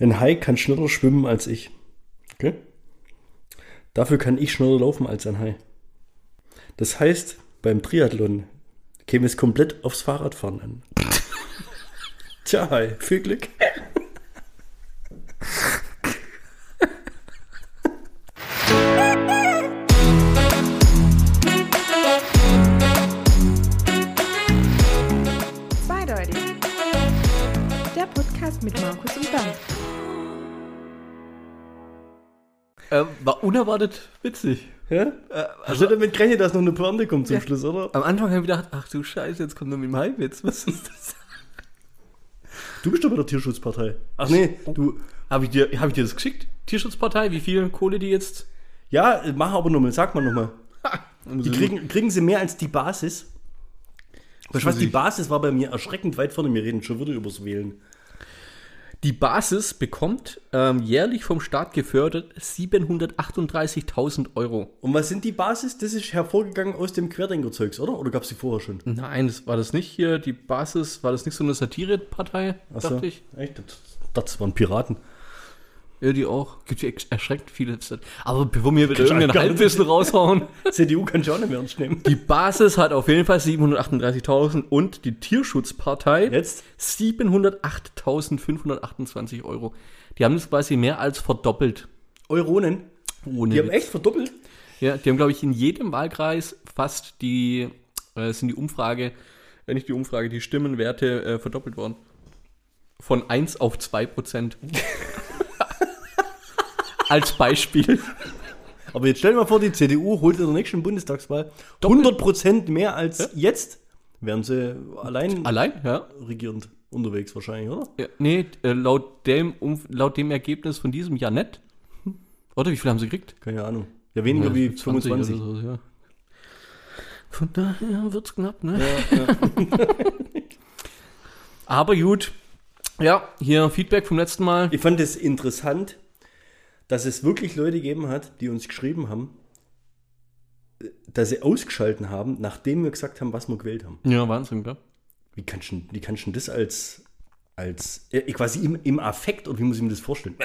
Ein Hai kann schneller schwimmen als ich. Okay? Dafür kann ich schneller laufen als ein Hai. Das heißt, beim Triathlon käme es komplett aufs Fahrradfahren an. Tja, Hai, viel Glück. Zweideutig. Der Podcast mit Markus und Dan. War unerwartet witzig. Ja? Also damit gerechnet, dass noch eine Pointe kommt zum Schluss, oder? Am Anfang habe ich gedacht, ach du Scheiße, jetzt kommt nur mit dem Hai-Witz. Was ist das? Du bist doch bei der Tierschutzpartei. Ach nee, du... Hab ich dir das geschickt? Tierschutzpartei, wie viel Kohle die jetzt... Ja, sag mal nochmal. Die kriegen sie mehr als die Basis. Weißt du was, die Basis war bei mir erschreckend weit vorne. Wir reden schon wieder übers Wählen. Die Basis bekommt jährlich vom Staat gefördert 738.000 €. Und was sind die Basis? Das ist hervorgegangen aus dem Querdenker-Zeugs, oder? Oder gab es die vorher schon? Nein, das war das nicht hier. Die Basis, war das nicht so eine Satirepartei, dachte ich? Echt? Das waren Piraten. Ja, die auch. Gibt ja erschreckend viele. Aber bevor wir wieder irgendein Halbwissen raushauen. CDU kann ich auch nicht mehr ernst nehmen. Die Basis hat auf jeden Fall 738.000 und die Tierschutzpartei jetzt 708.528 €. Die haben das quasi mehr als verdoppelt. Euronen? Ohne die haben echt verdoppelt? Ja, die haben, glaube ich, in jedem Wahlkreis fast die Stimmenwerte verdoppelt worden. Von 1 auf 2%. Als Beispiel. Aber jetzt stell dir mal vor, die CDU holt in der nächsten Bundestagswahl 100% mehr als jetzt. Wären sie allein regierend unterwegs wahrscheinlich, oder? Ja, nee, laut dem Ergebnis von diesem Jahr nicht. Oder wie viel haben sie gekriegt? Keine Ahnung. Ja, weniger wie 25. So, ja. Von daher wird's knapp, ne? Ja. Aber gut. Ja, hier Feedback vom letzten Mal. Ich fand es interessant, dass es wirklich Leute gegeben hat, die uns geschrieben haben, dass sie ausgeschalten haben, nachdem wir gesagt haben, was wir gewählt haben. Ja, Wahnsinn, ja. Wie kannst du das als quasi im Affekt, oder wie muss ich mir das vorstellen?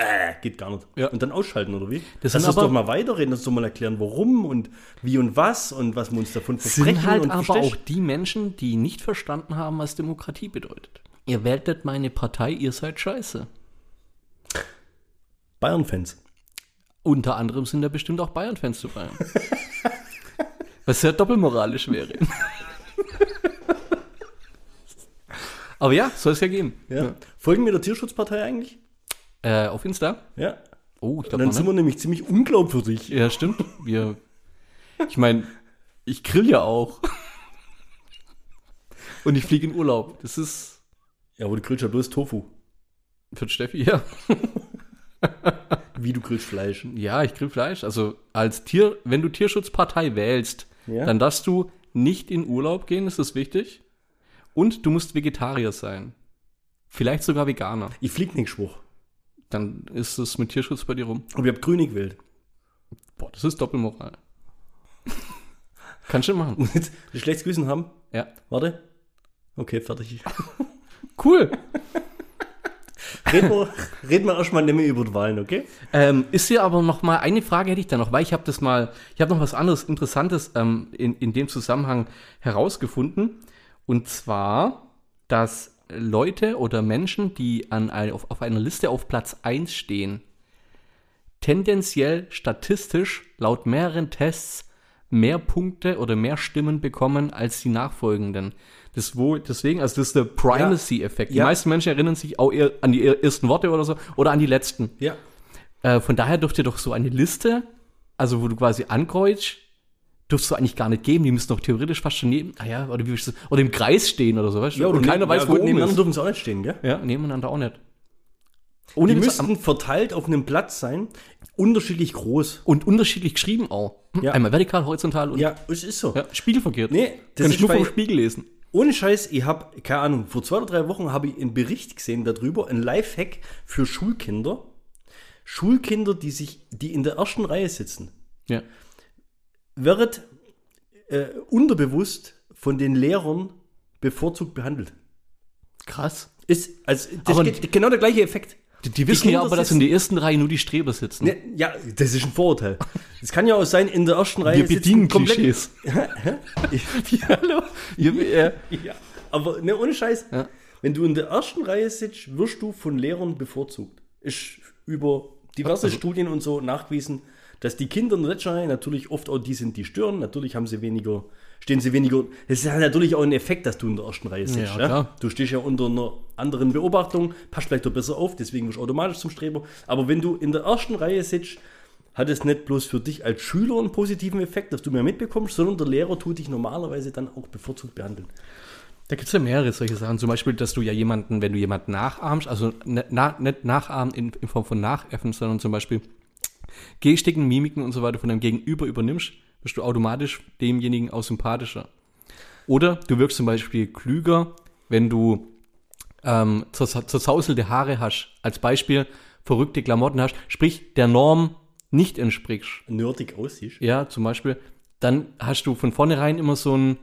Geht gar nicht. Ja. Und dann ausschalten, oder wie? Lass uns doch mal weiterreden, lass uns doch mal erklären, warum und wie und was wir uns davon versprechen. Sind halt aber auch die Menschen, die nicht verstanden haben, was Demokratie bedeutet. Ihr wähltet meine Partei, ihr seid scheiße. Bayern-Fans. Unter anderem sind da bestimmt auch Bayern-Fans zu Bayern. Was sehr doppelmoralisch wäre. Aber ja, soll es ja geben. Ja. Folgen wir der Tierschutzpartei eigentlich? Auf Insta? Ja. Oh, ich glaub, dann sind wir nämlich ziemlich unglaubwürdig. Ja, stimmt. Ich meine, ich grill ja auch. Und ich fliege in Urlaub. Das ist... Ja, aber du grillst ja bloß Tofu. Für Steffi, ja. Wie, du grillst Fleisch? Ja, ich grill Fleisch. Also wenn du Tierschutzpartei wählst, dann darfst du nicht in Urlaub gehen, ist das wichtig. Und du musst Vegetarier sein. Vielleicht sogar Veganer. Ich flieg nicht, Schwuch. Dann ist es mit Tierschutz bei dir rum. Und ihr habt Grün gewählt. Boah, das ist Doppelmoral. Kannst du machen. Und jetzt schlechtes Gewissen haben? Ja. Warte. Okay, fertig. Cool. Reden wir erstmal nicht mehr über die Wahlen, okay? Ist hier aber noch mal eine Frage, hätte ich da noch, weil ich habe noch was anderes Interessantes in dem Zusammenhang herausgefunden. Und zwar, dass Leute oder Menschen, die auf einer Liste auf Platz 1 stehen, tendenziell statistisch laut mehreren Tests mehr Punkte oder mehr Stimmen bekommen als die nachfolgenden. Deswegen, also das ist der Primacy-Effekt. Ja. Die meisten Menschen erinnern sich auch eher an die ersten Worte oder so oder an die letzten. Ja. Von daher dürfte doch so eine Liste, also wo du quasi ankreuzt, dürftest du eigentlich gar nicht geben. Die müssen doch theoretisch fast schon oder im Kreis stehen oder so, weißt du? Ja, und keiner weiß, wo oben ist. Nebeneinander dürfen sie auch nicht stehen, gell? Ja, nebeneinander auch nicht. Und die müssten verteilt auf einem Platz sein, unterschiedlich groß. Und unterschiedlich geschrieben auch. Ja. Einmal vertikal, horizontal. Und ja, es ist so. Ja, spiegelverkehrt. Nee, das kann ich nur vom Spiegel lesen. Ohne Scheiß, ich habe, keine Ahnung, vor 2 oder 3 Wochen habe ich einen Bericht gesehen darüber, ein Lifehack für Schulkinder. Schulkinder, die in der ersten Reihe sitzen. Ja. Werdet unterbewusst von den Lehrern bevorzugt behandelt. Krass. Ist genau der gleiche Effekt. Die wissen ja aber, dass in der ersten Reihe nur die Streber sitzen. Ne, ja, das ist ein Vorurteil. Es kann ja auch sein, in der ersten Reihe sitzen komplett... Wir bedienen Klischees. Ja, hallo? Ja, aber ne, ohne Scheiß. Ja. Wenn du in der ersten Reihe sitzt, wirst du von Lehrern bevorzugt. Ist über diverse Studien und so nachgewiesen, dass die Kinder in der letzten Reihe natürlich oft auch die sind, die stören. Natürlich haben sie weniger... Stehen sie weniger. Das ist ja natürlich auch ein Effekt, dass du in der ersten Reihe sitzt. Ja, ja? Du stehst ja unter einer anderen Beobachtung, passt vielleicht doch besser auf, deswegen bist du automatisch zum Streber. Aber wenn du in der ersten Reihe sitzt, hat es nicht bloß für dich als Schüler einen positiven Effekt, dass du mehr mitbekommst, sondern der Lehrer tut dich normalerweise dann auch bevorzugt behandeln. Da gibt es ja mehrere solche Sachen. Zum Beispiel, dass du ja jemanden, wenn du jemanden nachahmst, also nicht nachahmen in Form von Nachäffen, sondern zum Beispiel Gestiken, Mimiken und so weiter von deinem Gegenüber übernimmst, bist du automatisch demjenigen auch sympathischer. Oder du wirkst zum Beispiel klüger, wenn du zerzauselte Haare hast, als Beispiel verrückte Klamotten hast, sprich der Norm nicht entsprichst. Nerdig aussiehst. Ja, zum Beispiel. Dann hast du von vornherein immer so einen,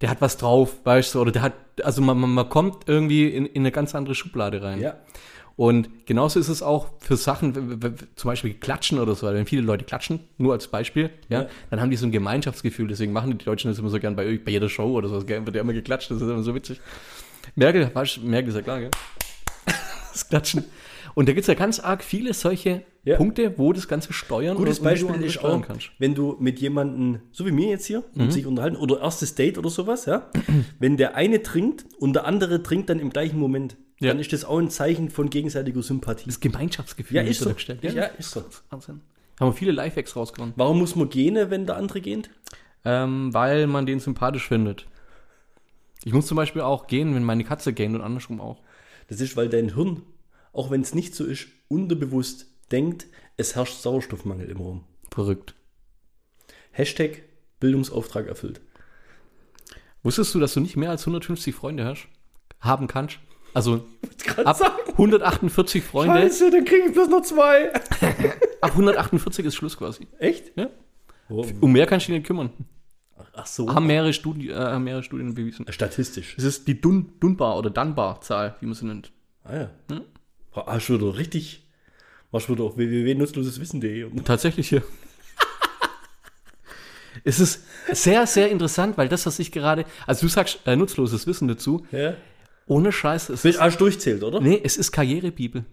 der hat was drauf, weißt du, oder der hat, also man kommt irgendwie in eine ganz andere Schublade rein. Ja. Und genauso ist es auch für Sachen, zum Beispiel klatschen oder so. Wenn viele Leute klatschen, nur als Beispiel, ja, dann haben die so ein Gemeinschaftsgefühl. Deswegen machen die Deutschen das immer so gern bei jeder Show oder so. Wird ja immer geklatscht, das ist immer so witzig. Merkel ist ja klar, gell? Das Klatschen. Und da gibt es ja ganz arg viele solche Punkte, wo das Ganze steuern kann. Gutes Beispiel ist auch, wenn du mit jemandem, so wie mir jetzt hier, und sich unterhalten, oder erstes Date oder sowas, ja, wenn der eine trinkt und der andere trinkt dann im gleichen Moment. Ja. Dann ist das auch ein Zeichen von gegenseitiger Sympathie. Das Gemeinschaftsgefühl. Ja, ist so. Ja, ist so. Wahnsinn. Haben wir viele Lifehacks rausgenommen. Warum muss man gähnen, wenn der andere gähnt? Weil man den sympathisch findet. Ich muss zum Beispiel auch gähnen, wenn meine Katze gähnt und andersrum auch. Das ist, weil dein Hirn, auch wenn es nicht so ist, unterbewusst denkt, es herrscht Sauerstoffmangel im Raum. Verrückt. Hashtag Bildungsauftrag erfüllt. Wusstest du, dass du nicht mehr als 150 Freunde haben kannst? Also ab 148 Freunde. Scheiße, dann kriege ich bloß noch 2. Ab 148 ist Schluss quasi. Echt? Ja. Wow. Um mehr kannst du dich nicht kümmern. Ach so. Haben mehrere Studien bewiesen. Statistisch. Es ist die Dunbar- oder Dunbar-Zahl, wie man sie nennt. Ah ja. Hm? Hast du doch richtig. Warst du doch auf www.nutzloseswissen.de. Tatsächlich hier. Es ist sehr, sehr interessant, weil das, was ich gerade. Also du sagst nutzloses Wissen dazu. Ja. Ohne Scheiße. Es wird alles durchzählt, oder? Nee, es ist Karrierebibel.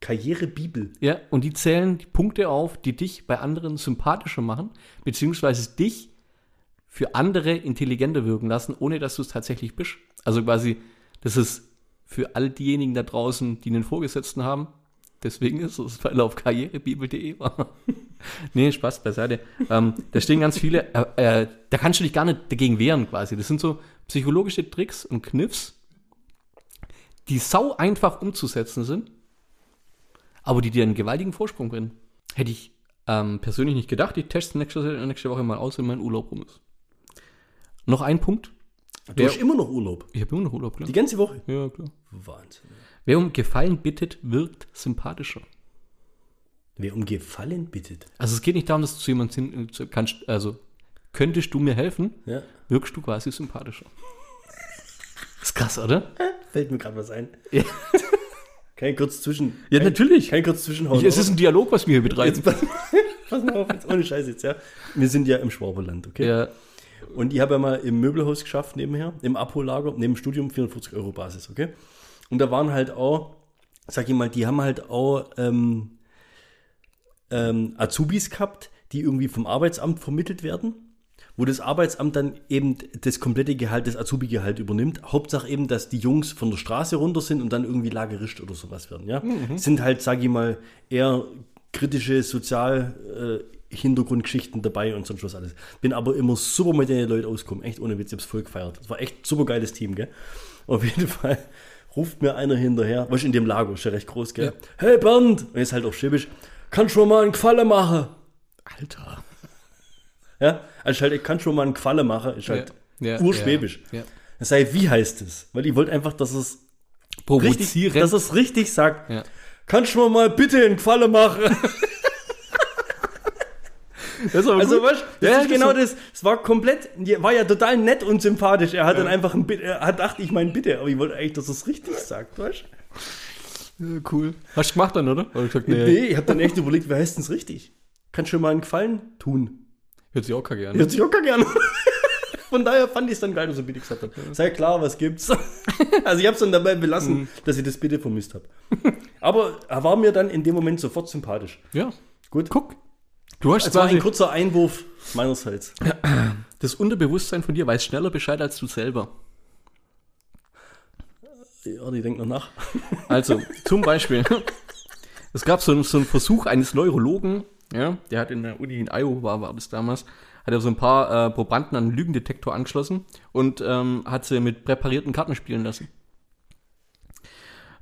Karrierebibel? Ja, und die zählen die Punkte auf, die dich bei anderen sympathischer machen, beziehungsweise dich für andere intelligenter wirken lassen, ohne dass du es tatsächlich bist. Also quasi, das ist für all diejenigen da draußen, die einen Vorgesetzten haben, deswegen ist es, weil er auf karrierebibel.de war. Nee, Spaß beiseite. Da stehen ganz viele, da kannst du dich gar nicht dagegen wehren quasi. Das sind so psychologische Tricks und Kniffs, die sau einfach umzusetzen sind, aber die dir einen gewaltigen Vorsprung bringen. Hätte ich persönlich nicht gedacht. Ich teste nächste Woche mal aus, wenn mein Urlaub rum ist. Noch ein Punkt. Du hast immer noch Urlaub? Ich habe immer noch Urlaub, klar. Die ganze Woche? Ja, klar. Wahnsinn. Wer um Gefallen bittet, wirkt sympathischer. Wer um Gefallen bittet? Also es geht nicht darum, dass du zu jemandem kannst, also könntest du mir helfen, ja, wirkst du quasi sympathischer. Ist krass, oder? Fällt mir gerade was ein. Ja. Kein kurz zwischen. Ja, natürlich. Kein kurz zwischenhauen. Es ist ein Dialog, was wir hier betreiben. Pass mal auf, jetzt ohne Scheiß jetzt, ja. Wir sind ja im Schwaberland, okay? Ja. Und ich habe ja mal im Möbelhaus geschafft nebenher, im Abhollager, neben dem Studium, 440 € Basis, okay? Und da waren halt auch, sag ich mal, die haben halt auch Azubis gehabt, die irgendwie vom Arbeitsamt vermittelt werden, wo das Arbeitsamt dann eben das komplette Gehalt, das Azubi-Gehalt übernimmt. Hauptsache eben, dass die Jungs von der Straße runter sind und dann irgendwie Lagerist oder sowas werden. Ja? Mhm. Sind halt, sag ich mal, eher kritische Sozial-Hintergrundgeschichten dabei und sonst was alles. Bin aber immer super mit den Leuten ausgekommen. Echt ohne Witz, ich hab's voll gefeiert. Das war echt super geiles Team, gell? Auf jeden Fall ruft mir einer hinterher, was in dem Lager, ist ja recht groß, gell? Ja. Hey Bernd! Und jetzt halt auch schäbisch. Kannst schon mal einen Gefallen machen? Alter. Ja, also halt, ich kann schon mal einen Gefallen machen, ist halt urschwäbisch. Ja. Das sei, wie heißt es? Weil ich wollte einfach, dass es richtig, sagt. Ja. Kannst du mal bitte einen Gefallen machen? Das also, weißt du, das ist genau das. Es war komplett, war ja total nett und sympathisch. Er hat dann einfach er dachte, ich meine bitte, aber ich wollte eigentlich, dass es richtig sagt, weißt du? Cool. Hast du gemacht dann, oder? Oder gesagt, nee, ich hab dann echt überlegt, wer heißt denn richtig? Kannst schon mal einen Gefallen tun. Hört sich auch kacke an. Von daher fand ich es dann geil, was ich bitte gesagt habe. Sei klar, was gibt's. Also ich hab's dann dabei belassen, dass ich das bitte vermisst habe. Aber er war mir dann in dem Moment sofort sympathisch. Ja. Gut. Guck. Du hast also ein kurzer Einwurf meinerseits. Das Unterbewusstsein von dir weiß schneller Bescheid als du selber. Ja, die denkt noch nach. Also, zum Beispiel, es gab so einen Versuch eines Neurologen, ja, der hat in der Uni in Iowa, war das damals, hat er so ein paar Probanden an einen Lügendetektor angeschlossen und hat sie mit präparierten Karten spielen lassen.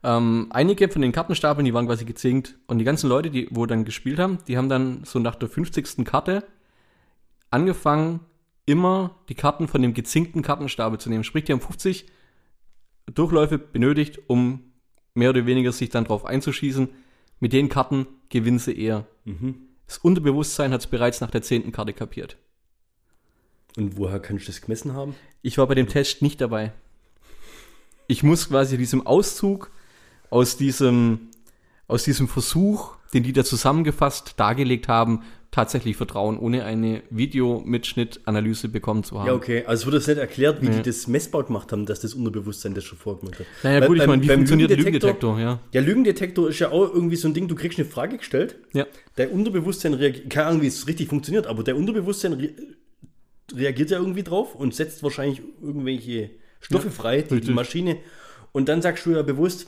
Einige von den Kartenstapeln, die waren quasi gezinkt. Und die ganzen Leute, die wo dann gespielt haben, die haben dann so nach der 50. Karte angefangen, immer die Karten von dem gezinkten Kartenstapel zu nehmen. Sprich, die haben 50 Durchläufe benötigt, um mehr oder weniger sich dann drauf einzuschießen. Mit den Karten gewinnen sie eher. Mhm. Das Unterbewusstsein hat es bereits nach der 10. Karte kapiert. Und woher kannst du das gemessen haben? Ich war bei dem Test nicht dabei. Ich muss quasi diesem Auszug aus diesem Versuch, den die da zusammengefasst dargelegt haben, tatsächlich vertrauen, ohne eine Videomitschnittanalyse bekommen zu haben. Ja, okay. Also wurde das nicht erklärt, wie die das messbar gemacht haben, dass das Unterbewusstsein das schon vorgemacht hat. Naja, gut, ich meine, wie funktioniert der Lügendetektor? Ja. Der Lügendetektor ist ja auch irgendwie so ein Ding, du kriegst eine Frage gestellt, ja. Dein Unterbewusstsein reagiert, keine Ahnung, wie es richtig funktioniert, aber dein Unterbewusstsein reagiert ja irgendwie drauf und setzt wahrscheinlich irgendwelche Stoffe frei, die Maschine, und dann sagst du ja bewusst,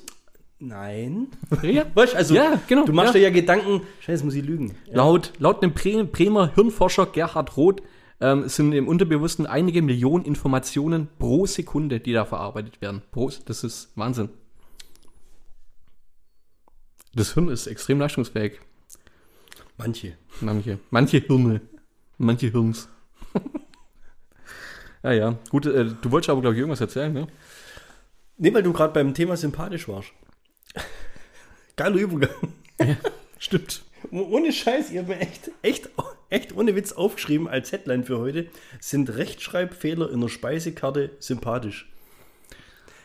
nein. Ja. Weißt, also, ja, genau, du machst dir ja Gedanken, scheiße, muss ich lügen. Ja. Laut einem Bremer Hirnforscher Gerhard Roth sind im Unterbewussten einige Millionen Informationen pro Sekunde, die da verarbeitet werden. Das ist Wahnsinn. Das Hirn ist extrem leistungsfähig. Manche Hirne. Manche Hirns. Ja. Gut, du wolltest aber, glaube ich, irgendwas erzählen, ne? Nee, weil du gerade beim Thema sympathisch warst. Geiler Übergang. Ja, stimmt. Ohne Scheiß, ihr habt mir echt ohne Witz aufgeschrieben als Headline für heute, sind Rechtschreibfehler in der Speisekarte sympathisch.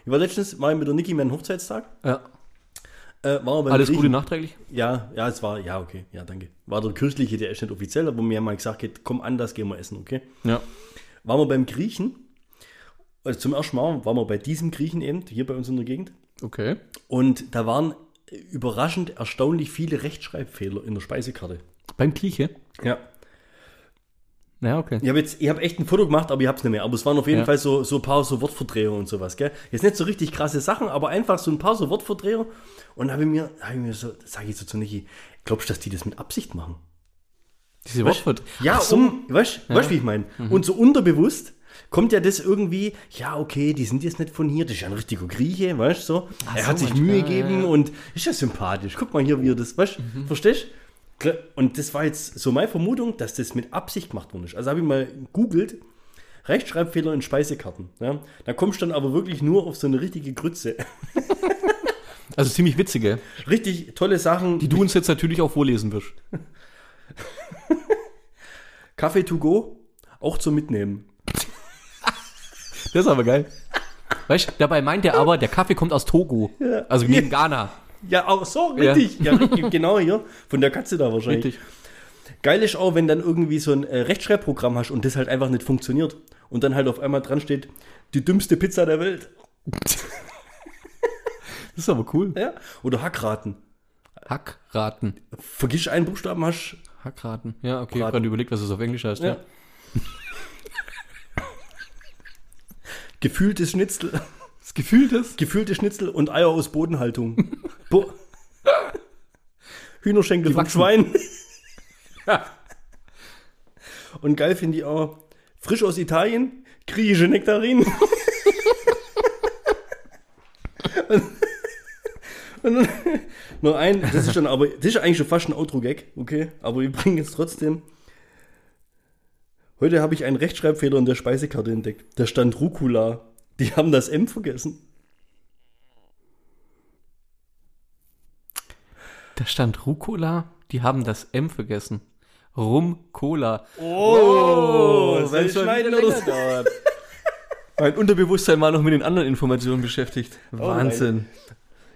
Ich war letztens mal mit der Niki meinen Hochzeitstag. Ja. War beim Alles Gute nachträglich? Ja, es war, ja, okay, ja, danke. War der kirchliche, der ist nicht offiziell, aber mir haben mal gesagt, komm anders, gehen wir essen, okay? Ja. Waren wir beim Griechen, also zum ersten Mal waren wir bei diesem Griechen eben, hier bei uns in der Gegend. Okay. Und da waren überraschend erstaunlich viele Rechtschreibfehler in der Speisekarte. Beim Griechen? Ja. Ja, okay. Ich hab echt ein Foto gemacht, aber ich hab's nicht mehr. Aber es waren auf jeden Fall so ein paar so Wortverdreher und sowas, gell? Jetzt nicht so richtig krasse Sachen, aber einfach so ein paar so Wortverdreher. Und da habe ich mir so, sage ich so zu Niki, glaubst du, dass die das mit Absicht machen? Diese Wortverdreher? Ja, so. Weißt du, wie ich meine? Mhm. Und so unterbewusst kommt ja das irgendwie, ja, okay, die sind jetzt nicht von hier, das ist ja ein richtiger Grieche, weißt du, so. Er hat sich Mühe gegeben und ist ja sympathisch. Guck mal hier, wie er das, weißt du, verstehst du? Und das war jetzt so meine Vermutung, dass das mit Absicht gemacht worden ist. Also habe ich mal googelt, Rechtschreibfehler in Speisekarten. Ja? Da kommst du dann aber wirklich nur auf so eine richtige Grütze. Also ziemlich witzige. Richtig tolle Sachen. Die du uns jetzt natürlich auch vorlesen wirst. Kaffee to go, auch zum Mitnehmen. Das ist aber geil. Weißt du, dabei meint er aber, der Kaffee kommt aus Togo. Ja. Also neben Ghana. Ja, auch so, richtig. Ja. Ja, genau hier. Von der Katze da wahrscheinlich. Richtig. Geil ist auch, wenn dann irgendwie so ein Rechtschreibprogramm hast und das halt einfach nicht funktioniert. Und dann halt auf einmal dran steht, die dümmste Pizza der Welt. Das ist aber cool. Ja. Oder Hackraten. Hackraten. Vergiss einen Buchstaben, hast Hackraten. Ja, okay. Ich habe gerade überlegt, was es auf Englisch heißt. Ja. Gefühltes Schnitzel. Das Gefühltes? Gefühltes Schnitzel und Eier aus Bodenhaltung. Hühnerschenkel vom Schwein. Ja. Und geil finde ich auch, frisch aus Italien, griechische Nektarinen. und nur ein, das ist schon, aber das ist eigentlich schon fast ein Outro-Gag, okay? Aber wir bringen jetzt trotzdem. Heute habe ich einen Rechtschreibfehler in der Speisekarte entdeckt. Da stand Rucola. Die haben das M vergessen. Da stand Rucola. Die haben das M vergessen. Rum-Cola. Oh, Selbstschneiden oder dauert. Mein Unterbewusstsein war noch mit den anderen Informationen beschäftigt. Wahnsinn.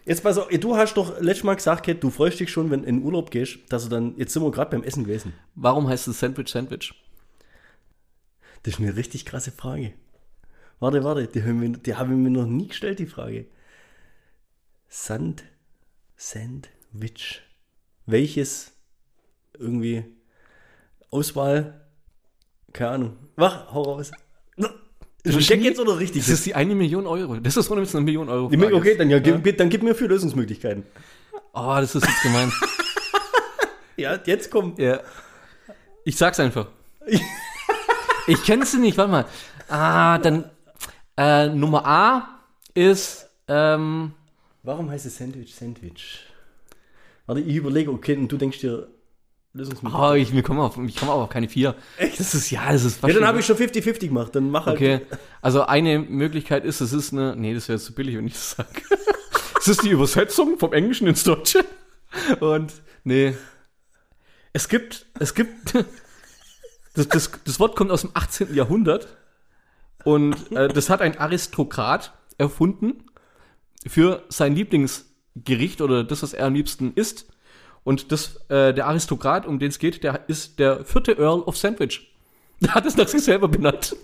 Jetzt pass auf, du hast doch letztes Mal gesagt, Kate, du freust dich schon, wenn du in Urlaub gehst, dass du dann, jetzt sind wir gerade beim Essen gewesen. Warum heißt es Sandwich? Das ist eine richtig krasse Frage. Warte, die haben wir noch nie gestellt, die Frage. Sandwich. Welches irgendwie Auswahl? Keine Ahnung. Mach, hau raus. Check jetzt oder richtig? Das ist die 1 Million Euro. Das ist ohne Witz eine 1 Million Euro. Okay, dann gib mir 4 Lösungsmöglichkeiten. Oh, das ist jetzt gemein. Ja, jetzt komm. Ja. Ich sag's einfach. Ich kenn's nicht, warte mal. Dann Nummer A ist warum heißt es Sandwich? Warte, ich überlege, okay, und du denkst dir Lösungsmittel. Oh, ich komme auch auf keine 4. Echt? Das ist ja, dann habe ich schon 50-50 gemacht, dann mach halt. Okay, also eine Möglichkeit ist, es ist eine, nee, das wäre zu billig, wenn ich das sage. Es ist die Übersetzung vom Englischen ins Deutsche und, nee, es gibt, das Wort kommt aus dem 18. Jahrhundert und das hat ein Aristokrat erfunden für sein Lieblingsgericht oder das, was er am liebsten isst. Und das, der Aristokrat, um den es geht, der ist der 4. Earl of Sandwich. Der hat es nach sich selber benannt.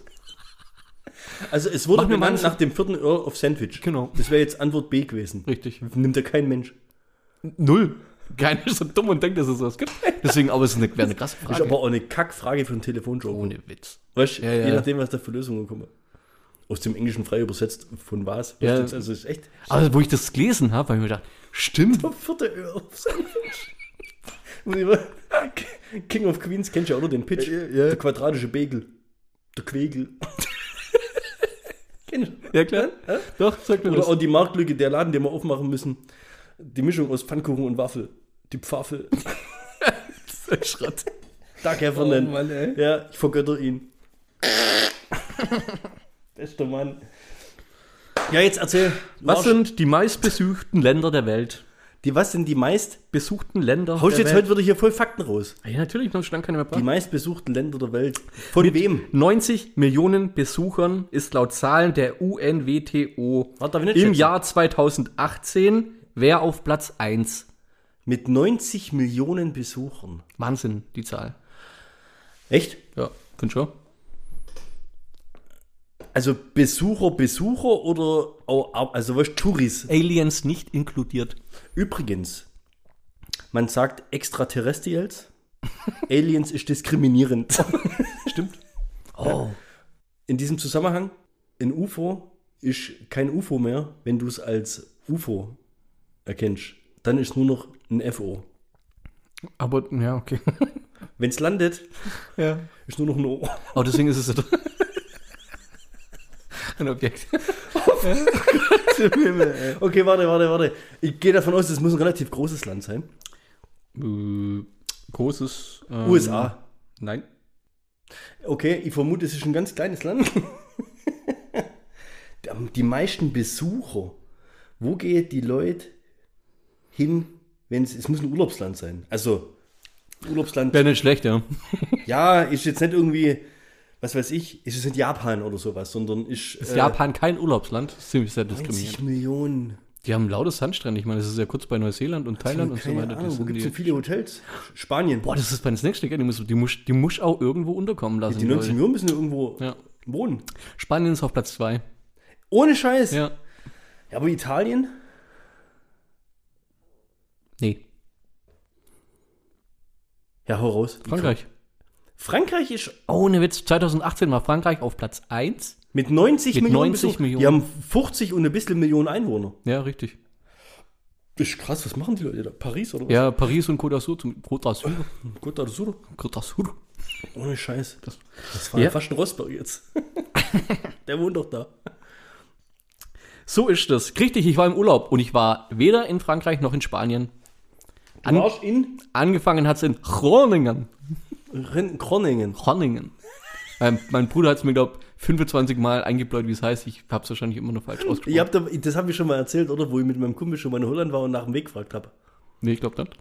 Also es wurde benannt nach dem 4. Earl of Sandwich. Genau. Das wäre jetzt Antwort B gewesen. Richtig. Nimmt ja kein Mensch. 0. Keiner ist so dumm und denkt, dass es sowas gibt. Deswegen, aber es wäre eine krasse Frage. Ist aber auch eine Kackfrage für einen Telefonjoker. Ohne Witz. Weißt du, ja. Je nachdem, was da für Lösungen kommen. Aus dem Englischen frei übersetzt, von was? Ja. Also ist echt. Aber wo ich das gelesen habe, habe ich mir gedacht, stimmt. Der 4. Earl of Sandwich. King of Queens kennst du ja auch noch den Pitch. Ja. Der quadratische Bagel. Der Quegel. Kennst du? Ja, klar. Ja? Doch, sag mir. Oder was. Auch die Marktlücke, der Laden, den wir aufmachen müssen. Die Mischung aus Pfannkuchen und Waffel. Die Pfaffel. Das ist Schrott. Danke, Herr Fernand. Ja, ich vergötter ihn. Bester Mann. Ja, jetzt erzähl. Was sind die meistbesuchten Länder der Welt? Was sind die meistbesuchten Länder der Welt? Heute würde ich hier voll Fakten raus. Ja, natürlich, noch lange keine mehr. Die meistbesuchten Länder der Welt. Von wem? 90 Millionen Besuchern ist laut Zahlen der UNWTO im Jahr 2018 wer auf Platz 1. Mit 90 Millionen Besuchern. Wahnsinn, die Zahl. Echt? Ja, find schon. Also Besucher oder auch, also was, Touris? Aliens nicht inkludiert. Übrigens, man sagt Extraterrestrials. Aliens ist diskriminierend. Stimmt. Oh. In diesem Zusammenhang, ein UFO ist kein UFO mehr, wenn du es als UFO erkennst. Dann ist nur noch ein FO. Aber, ja, okay. Wenn es landet, ja, ist nur noch ein O. Oh, deswegen ist es so. Ein Objekt. Okay, warte. Ich gehe davon aus, das muss ein relativ großes Land sein. Großes. USA. Nein. Okay, ich vermute, es ist ein ganz kleines Land. Die meisten Besucher. Wo gehen die Leute hin, wenn es muss ein Urlaubsland sein. Also, Urlaubsland. Wäre nicht schlecht, ja. Ja, ist jetzt nicht irgendwie. Was weiß ich, ist es nicht Japan oder sowas, sondern ist Japan kein Urlaubsland? Das ist ziemlich sehr diskriminierend. 90 Millionen. Die haben ein lautes Sandstrand. Ich meine, das ist ja kurz bei Neuseeland und Thailand und so weiter. Ahnung, wo gibt es so viele Hotels? Spanien. Boah, das ist bei das nächste, gell? Die muss auch irgendwo unterkommen lassen. Die 90 Millionen müssen ja irgendwo wohnen. Spanien ist auf Platz 2. Ohne Scheiß? Ja. Ja, aber Italien? Nee. Ja, hau raus. Frankreich. Frankreich ist, ohne Witz, 2018 war Frankreich auf Platz 1. Mit 90 Millionen. Die haben 40 und ein bisschen Millionen Einwohner. Ja, richtig. Ist krass, was machen die Leute da? Paris oder was? Ja, Paris und Côte d'Azur. Ohne Scheiß. Das war fast ein Rosberg jetzt. Der wohnt doch da. So ist das. Richtig, ich war im Urlaub und ich war weder in Frankreich noch in Spanien. Angefangen hat es in Groningen. Groningen. Mein Bruder hat es mir, glaube ich, 25 Mal eingebläut, wie es heißt. Ich habe es wahrscheinlich immer noch falsch ausgesprochen. Das habe ich schon mal erzählt, oder? Wo ich mit meinem Kumpel schon mal in Holland war und nach dem Weg gefragt habe. Nee, ich glaube nicht.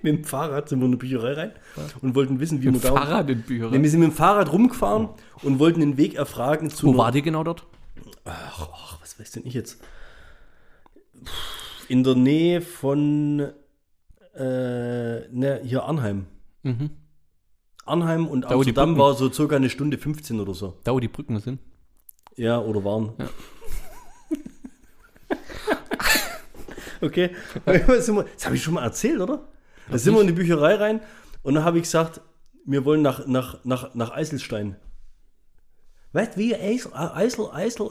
Mit dem Fahrrad sind wir in eine Bücherei rein und wollten wissen, wie wir da... Mit dem Fahrrad in die Bücherei? Nee, wir sind mit dem Fahrrad rumgefahren und wollten den Weg erfragen zu... Wo war die genau dort? Ach, was weiß denn ich jetzt? In der Nähe von hier Arnheim. Mhm. Arnheim und da, Amsterdam war so circa eine Stunde 15 oder so. Da, wo die Brücken sind. Ja, oder waren. Ja. Okay. Das habe ich schon mal erzählt, oder? Da sind wir in die Bücherei rein und dann habe ich gesagt, wir wollen nach Eiselstein. Weißt du, wie Eisel.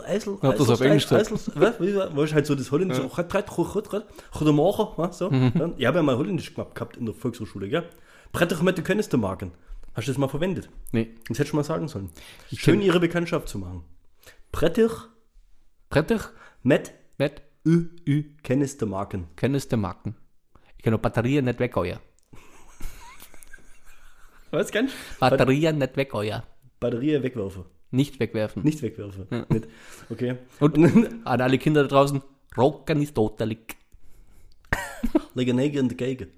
Ich hab das auf Englisch gesagt. Weißt du, war ich halt so das Holländische. Guten Morgen, so. Ich habe ja mal Holländisch gehabt in der Volkshochschule, gell? Brettach mit den Königste Marken. Hast du das mal verwendet? Nee. Das hättest du mal sagen sollen. Schön, ihre Bekanntschaft zu machen. Brettach mit Kenneste Marken. Kenneste Marken. Ich kann auch Batterien nicht wegheuer. Was kannst du? Batterien nicht wegheuer. Batterien wegwerfen. Nicht wegwerfen. Ja. Nicht. Okay. Und an alle Kinder da draußen, Rocken ist totalig. Legenege in der Gegend.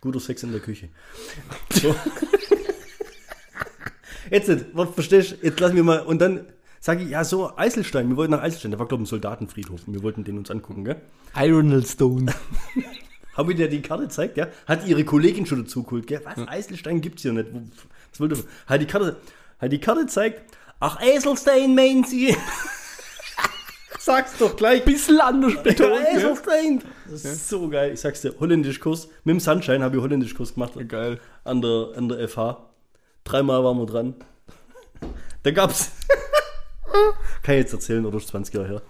Guter Sex in der Küche. So. Jetzt nicht, was verstehst du? Jetzt lassen wir mal, und dann sage ich, ja so, Eiselstein, wir wollten nach Eiselstein, da war glaube ich ein Soldatenfriedhof und wir wollten den uns angucken, gell? Ironstone. Habe ich dir die Karte gezeigt, ja? Hat ihre Kollegin schon dazu geholt, gell? Was, ja. Eiselstein gibt's hier nicht? Was wollte hat die Karte zeigt, ach Eiselstein meint sie. Sag's doch gleich. Bisschen anders betont. Ja. Das ist so geil. Ich sag's dir, Holländischkurs. Mit dem Sunshine habe ich Holländischkurs gemacht. Geil. An der FH. 3-mal waren wir dran. Da gab's... Kann ich jetzt erzählen, oder 20 Jahre her.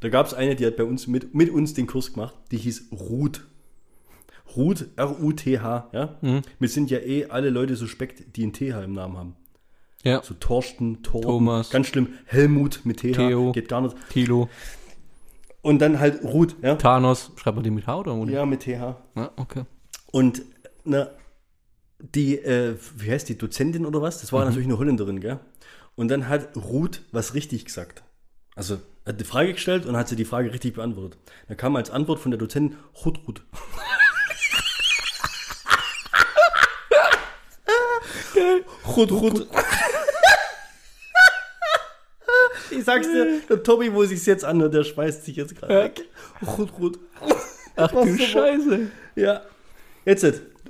Da gab's eine, die hat bei uns mit uns den Kurs gemacht. Die hieß Ruth. Ruth, R-U-T-H. Ja? Mhm. Wir sind ja alle Leute suspekt, die ein TH im Namen haben. Ja. So Torsten, Thomas, ganz schlimm, Helmut mit TH, Theo, geht gar nicht. Thilo. Und dann halt Ruth. Ja? Thanos, schreibt man die mit H oder ohne? Ja, mit TH. Ja, okay. Und wie heißt die, Dozentin oder was? Das war natürlich eine Holländerin, gell? Und dann hat Ruth was richtig gesagt. Also, hat die Frage gestellt und hat sie die Frage richtig beantwortet. Da kam als Antwort von der Dozentin, Ruth. Ruth. Ich sag's dir, der Tobi, wo sich's jetzt anhört, der schmeißt sich jetzt gerade weg. Rot. Ach du Scheiße. Ja. Jetzt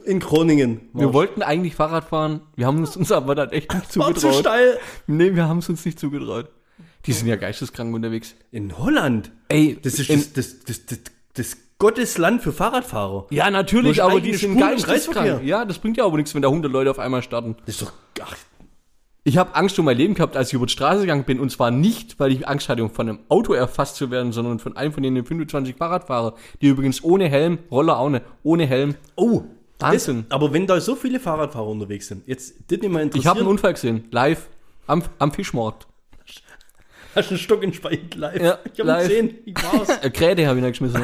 in Groningen. Wir wollten eigentlich Fahrrad fahren, wir haben uns aber dann echt nicht zugetraut. War zu steil. Nee, wir haben es uns nicht zugetraut. Die sind ja geisteskrank unterwegs. In Holland? Ey, das ist das Gottesland für Fahrradfahrer. Ja, natürlich, aber die sind geisteskrank. Ja, das bringt ja aber nichts, wenn da 100 Leute auf einmal starten. Das ist doch... Ach, ich habe Angst um mein Leben gehabt, als ich über die Straße gegangen bin. Und zwar nicht, weil ich Angst hatte, um von einem Auto erfasst zu werden, sondern von einem von den 25 Fahrradfahrern, die übrigens ohne Helm, Roller auch nicht, ohne Helm. Oh, Wahnsinn. Aber wenn da so viele Fahrradfahrer unterwegs sind, jetzt das nicht mal interessiert. Ich habe einen Unfall gesehen, live, am Fischmarkt. Hast du einen Stock in Speichen, live? Ja, ich habe ihn gesehen, ich war's. Kräte habe ich da geschmissen.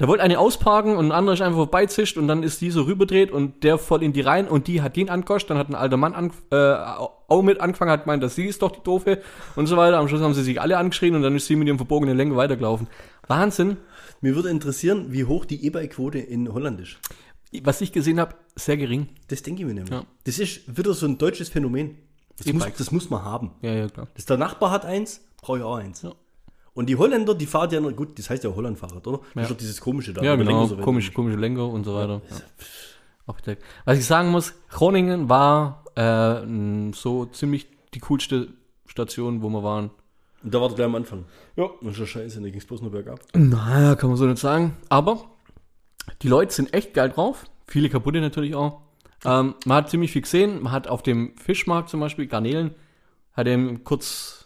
Da wollte eine ausparken und ein anderer ist einfach vorbeizischt und dann ist die so rüberdreht und der voll in die rein und die hat ihn angekostet, dann hat ein alter Mann auch mit angefangen, hat gemeint, dass sie ist doch die Doofe und so weiter. Am Schluss haben sie sich alle angeschrien und dann ist sie mit ihrem verbogenen Lenker weitergelaufen. Wahnsinn. Mir würde interessieren, wie hoch die E-Bike-Quote in Holland ist. Was ich gesehen habe, sehr gering. Das denke ich mir nämlich. Ja. Das ist wieder so ein deutsches Phänomen. Das muss man haben. Ja, klar. Dass der Nachbar hat eins, brauche ich auch eins. Ja. Und die Holländer, die fahren ja, gut, das heißt ja Holland-Fahrrad, oder? Ja. Das ist doch dieses komische da. Ja, genau, Lenker, so komische Lenker und so weiter. Ja. Ja. Was ich sagen muss, Groningen war so ziemlich die coolste Station, wo wir waren. Und da war das gleich am Anfang. Ja. Das ist ja scheiße, da ging es bloß nur bergab. Naja, kann man so nicht sagen. Aber die Leute sind echt geil drauf. Viele kaputte natürlich auch. Man hat ziemlich viel gesehen. Man hat auf dem Fischmarkt zum Beispiel Garnelen, hat eben kurz...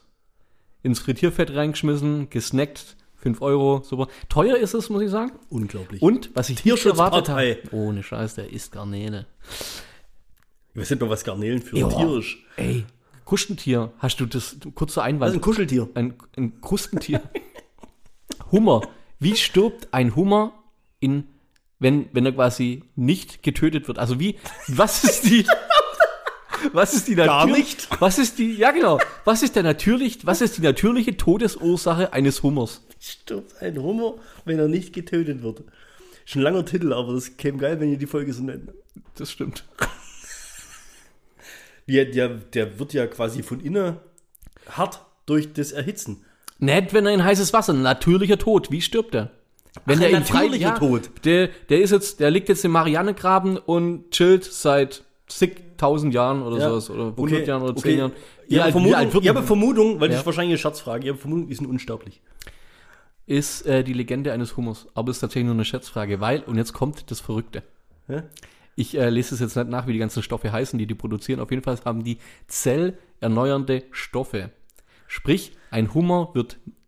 ins Frittierfett reingeschmissen, gesnackt, 5 Euro, super. Teuer ist es, muss ich sagen. Unglaublich. Und, was ich nicht erwartet habe, ohne Scheiß, der isst Garnele. Ich weiß nicht mal, was Garnelen für ein Tier ist. Ey, Kuscheltier, hast du das, kurzer Einweis. Das ist ein Kuscheltier. Ein Krustentier. Hummer. Wie stirbt ein Hummer wenn er quasi nicht getötet wird? Also was ist die natürliche Todesursache eines Hummers? Stirbt ein Hummer, wenn er nicht getötet wird. Ist ein langer Titel, aber das käme geil, wenn ihr die Folge so nennt. Das stimmt. Der wird ja quasi von innen hart durch das Erhitzen. Nicht, wenn er in heißes Wasser, natürlicher Tod, wie stirbt er? Wenn er in natürlicher Tod. Der liegt jetzt im Marianengraben und chillt seit zigtausend Jahren oder sowas, oder 100 Jahren oder 10 Jahren. Ich habe Vermutung, weil das ist wahrscheinlich eine Schatzfrage, ich habe Vermutung, die sind unsterblich. Ist die Legende eines Hummers, aber ist tatsächlich nur eine Schätzfrage, weil, und jetzt kommt das Verrückte. Ja? Ich lese es jetzt nicht nach, wie die ganzen Stoffe heißen, die produzieren. Auf jeden Fall haben die zellerneuernde Stoffe. Sprich, ein Hummer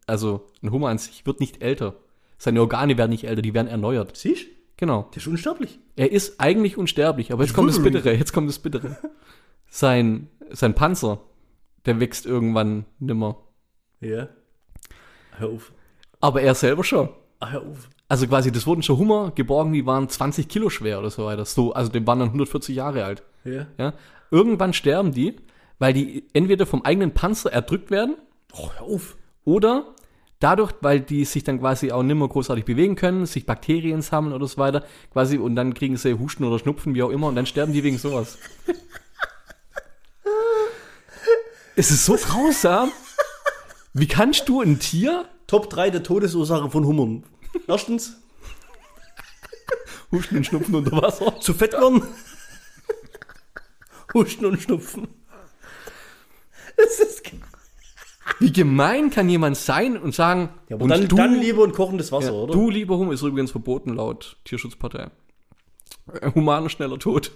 an sich wird nicht älter. Seine Organe werden nicht älter, die werden erneuert. Siehst du? Genau. Der ist unsterblich. Er ist eigentlich unsterblich, aber jetzt kommt das Bittere. Sein Panzer, der wächst irgendwann nimmer. Ja. Hör auf. Aber er selber schon. Ach, hör auf. Also quasi, das wurden schon Hummer geborgen, die waren 20 Kilo schwer oder so weiter. So, also die waren dann 140 Jahre alt. Yeah. Ja. Irgendwann sterben die, weil die entweder vom eigenen Panzer erdrückt werden. Oh, hör auf. Oder dadurch, weil die sich dann quasi auch nicht mehr großartig bewegen können, sich Bakterien sammeln oder so weiter. Quasi, und dann kriegen sie Husten oder Schnupfen, wie auch immer. Und dann sterben die wegen sowas. Es ist so grausam. Wie kannst du ein Tier... Top 3 der Todesursache von Hummern. Erstens. Husten und Schnupfen unter Wasser. Zu fett werden. Husten und Schnupfen. Das ist geil. Wie gemein kann jemand sein und sagen... Ja, aber und dann lieber und kochendes Wasser, oder? Du, lieber Hummer, ist übrigens verboten laut Tierschutzpartei. Humaner, schneller Tod.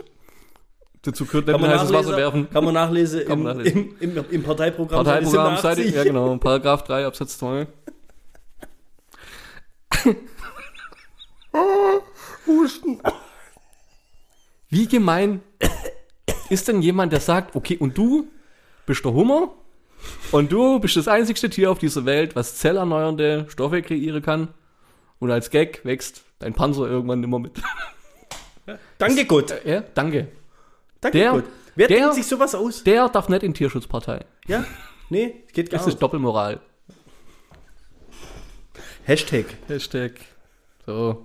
Dazu gehört nicht mehr heißes Wasser werfen. Kann man nachlesen im Parteiprogramm Seite. Ja, genau. Paragraph 3, Absatz 2. Husten. Wie gemein ist denn jemand, der sagt, okay, und du bist der Hummer und du bist das einzigste Tier auf dieser Welt, was zellerneuernde Stoffe kreieren kann und als Gag wächst dein Panzer irgendwann nimmer mit. Danke Gott. Ja, danke Gott. Wer denkt sich sowas aus? Der darf nicht in Tierschutzpartei. Ja, nee, geht gar nicht. Das ist Doppelmoral. Hashtag. So.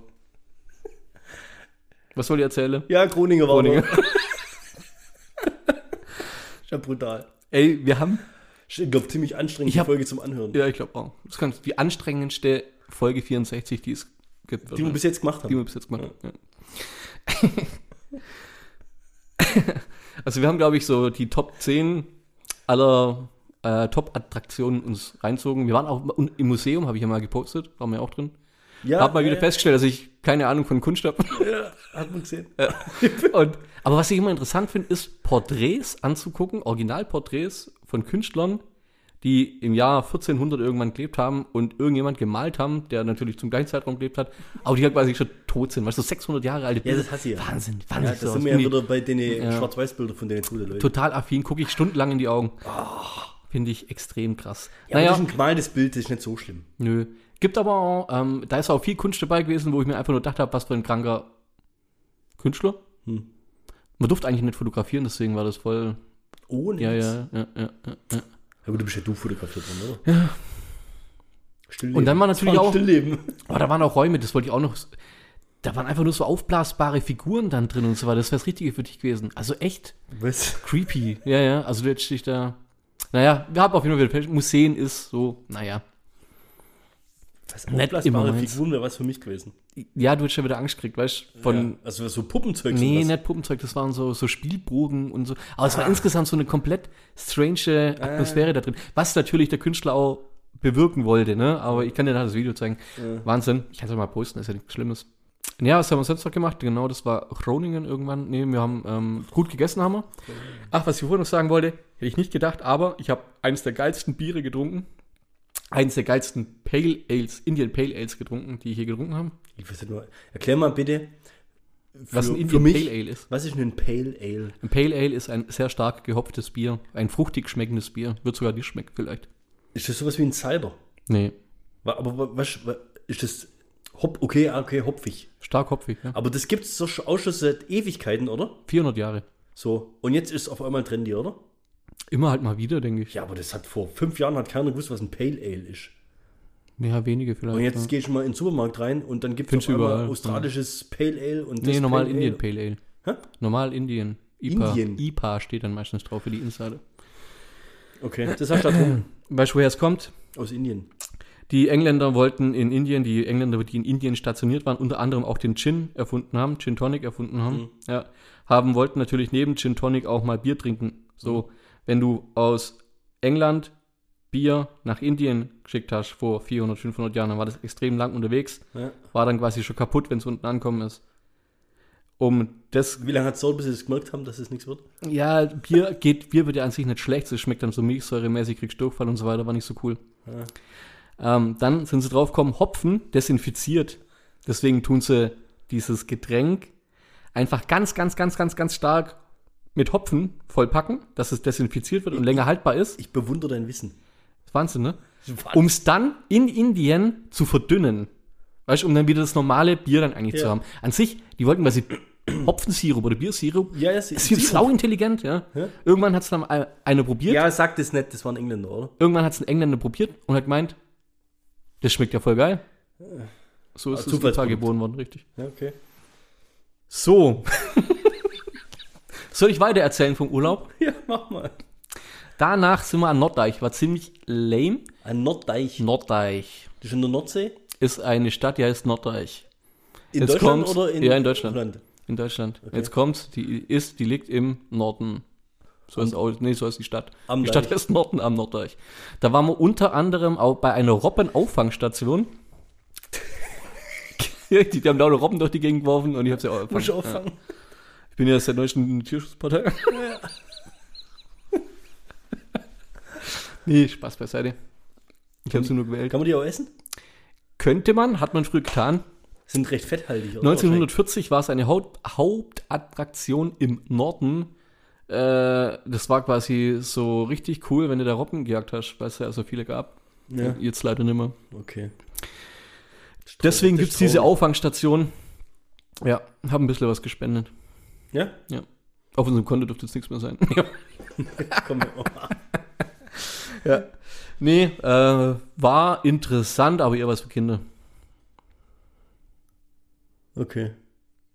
Was soll ich erzählen? Ja, Groninger. Ist ja brutal. Ey, wir haben... Ich glaube, ziemlich anstrengend die Folge zum Anhören. Ja, ich glaube auch. Das kann die anstrengendste Folge 64, die es gibt. Die wir bis jetzt gemacht haben. Ja. Also wir haben, glaube ich, so die Top 10 aller... Top-Attraktionen uns reinzogen. Wir waren auch im Museum, habe ich ja mal gepostet, waren wir auch drin. Ja, habe mal wieder festgestellt, dass ich keine Ahnung von Kunst habe. Ja, hat man gesehen. Ja. Aber was ich immer interessant finde, ist Porträts anzugucken, Originalporträts von Künstlern, die im Jahr 1400 irgendwann gelebt haben und irgendjemand gemalt haben, der natürlich zum gleichen Zeitraum gelebt hat, aber die halt quasi schon tot sind. Weißt du, 600 Jahre alte Bilder. Ja, das hast du ja. Wahnsinn. Ja, das sind wir ja wieder bei den Schwarz-Weiß-Bildern von den coolen Leuten. Total affin, gucke ich stundenlang in die Augen. Oh. Finde ich extrem krass. Ja, das ist ein gemaltes Bild, das ist nicht so schlimm. Nö. Gibt aber auch, da ist auch viel Kunst dabei gewesen, wo ich mir einfach nur gedacht habe, was für ein kranker Künstler. Man durfte eigentlich nicht fotografieren, deswegen war das voll... Oh, nichts. Ja. Aber du bist ja du fotografiert worden, oder? Ja. Stillleben. Und dann war natürlich auch... Stillleben. Oh, da waren auch Räume, das wollte ich auch noch... Da waren einfach nur so aufblasbare Figuren dann drin und so weiter. Das wäre das Richtige für dich gewesen. Also echt... Was? Creepy. Ja. Also du hättest dich da... Naja, wir haben auf jeden Fall Museen ist so, naja. Das aufblasbare Figuren wäre was für mich gewesen. Ja, du hättest ja wieder Angst gekriegt, weißt du? Ja, also so Puppenzeug. Nee, nicht Puppenzeug, das waren so Spielbogen und so. Aber es war insgesamt so eine komplett strange Atmosphäre da drin. Was natürlich der Künstler auch bewirken wollte, ne? Aber ich kann dir da das Video zeigen. Ja. Wahnsinn. Ich kann es ja mal posten, ist ja nichts Schlimmes. Ja, was haben wir sonst noch gemacht? Genau, das war Groningen irgendwann. Nee, wir haben gut gegessen, haben wir. Ach, was ich vorhin noch sagen wollte, hätte ich nicht gedacht, aber ich habe eines der geilsten Biere getrunken. Eines der geilsten Indian Pale Ales getrunken, die ich hier getrunken habe. Ich weiß nicht nur, erklär mal bitte, was ein Indian Pale Ale ist. Was ist denn ein Pale Ale? Ein Pale Ale ist ein sehr stark gehopftes Bier, ein fruchtig schmeckendes Bier. Wird sogar dir schmecken vielleicht. Ist das sowas wie ein Cider? Nee. Aber was ist das... Okay, hopfig. Stark hopfig, ja. Aber das gibt es doch auch schon seit Ewigkeiten, oder? 400 Jahre. So, und jetzt ist es auf einmal trendy, oder? Immer halt mal wieder, denke ich. Ja, aber das hat vor 5 Jahren keiner gewusst, was ein Pale Ale ist. Ja, wenige vielleicht. Und jetzt gehe ich mal in den Supermarkt rein und dann gibt es überall australisches Pale Ale und das Nee, normal Indian Pale Ale. Hä? Normal Indian. IPA steht dann meistens drauf für die Insider. Okay, das hast du da drum. Weißt du, woher es kommt? Aus Indien. Die Engländer wollten in Indien, die in Indien stationiert waren, unter anderem auch den Gin erfunden haben, Gin Tonic erfunden haben, wollten natürlich neben Gin Tonic auch mal Bier trinken. So, wenn du aus England Bier nach Indien geschickt hast vor 400, 500 Jahren, dann war das extrem lang unterwegs, war dann quasi schon kaputt, wenn es unten ankommen ist. Wie lange hat es so, bis sie es gemerkt haben, dass es nichts wird? Ja, Bier wird ja an sich nicht schlecht, es schmeckt dann so milchsäuremäßig, kriegst Durchfall und so weiter, war nicht so cool. Ja. Dann sind sie drauf gekommen, Hopfen desinfiziert. Deswegen tun sie dieses Getränk einfach ganz stark mit Hopfen vollpacken, dass es desinfiziert wird und länger haltbar ist. Ich bewundere dein Wissen. Das ist Wahnsinn, ne? Um es dann in Indien zu verdünnen. Weißt du, um dann wieder das normale Bier dann eigentlich zu haben. An sich, die wollten quasi Hopfensirup oder Biersirup. Ja, das ist sau intelligent, ja. Irgendwann hat es dann eine probiert. Ja, sagt es nicht, das war ein Engländer, oder? Irgendwann hat es ein Engländer probiert und hat gemeint, das schmeckt ja voll geil. So ist es total geboren worden, richtig. Ja, okay. So. Soll ich weiter erzählen vom Urlaub? Ja, mach mal. Danach sind wir an Norddeich. War ziemlich lame. An Norddeich? Norddeich. Das ist in der Nordsee? Ist eine Stadt, die heißt Norddeich. In jetzt Deutschland oder in Ja, in Deutschland. In Deutschland. Okay. Jetzt kommt's, die liegt im Norden. So ist die Stadt. Die Stadt heißt Norden am Norddeich. Da waren wir unter anderem auch bei einer Robbenauffangstation. die haben lauter Robben durch die Gegend geworfen und ich habe sie auch aufgefangen. Ich bin ja seit neuestem in der Tierschutzpartei. Nee, Spaß beiseite. Ich habe sie nur gewählt. Kann man die auch essen? Könnte man, hat man früher getan. Sind recht fetthaltig, oder? 1940 war es eine Hauptattraktion im Norden. Das war quasi so richtig cool, wenn du da Robben gejagt hast, weil es ja so viele gab. Ja. Jetzt leider nicht mehr. Okay. Deswegen gibt es diese Auffangstation. Ja, haben ein bisschen was gespendet. Ja? Ja. Auf unserem Konto dürfte jetzt nichts mehr sein. Komm mal. Ja. Nee, war interessant, aber eher was für Kinder. Okay.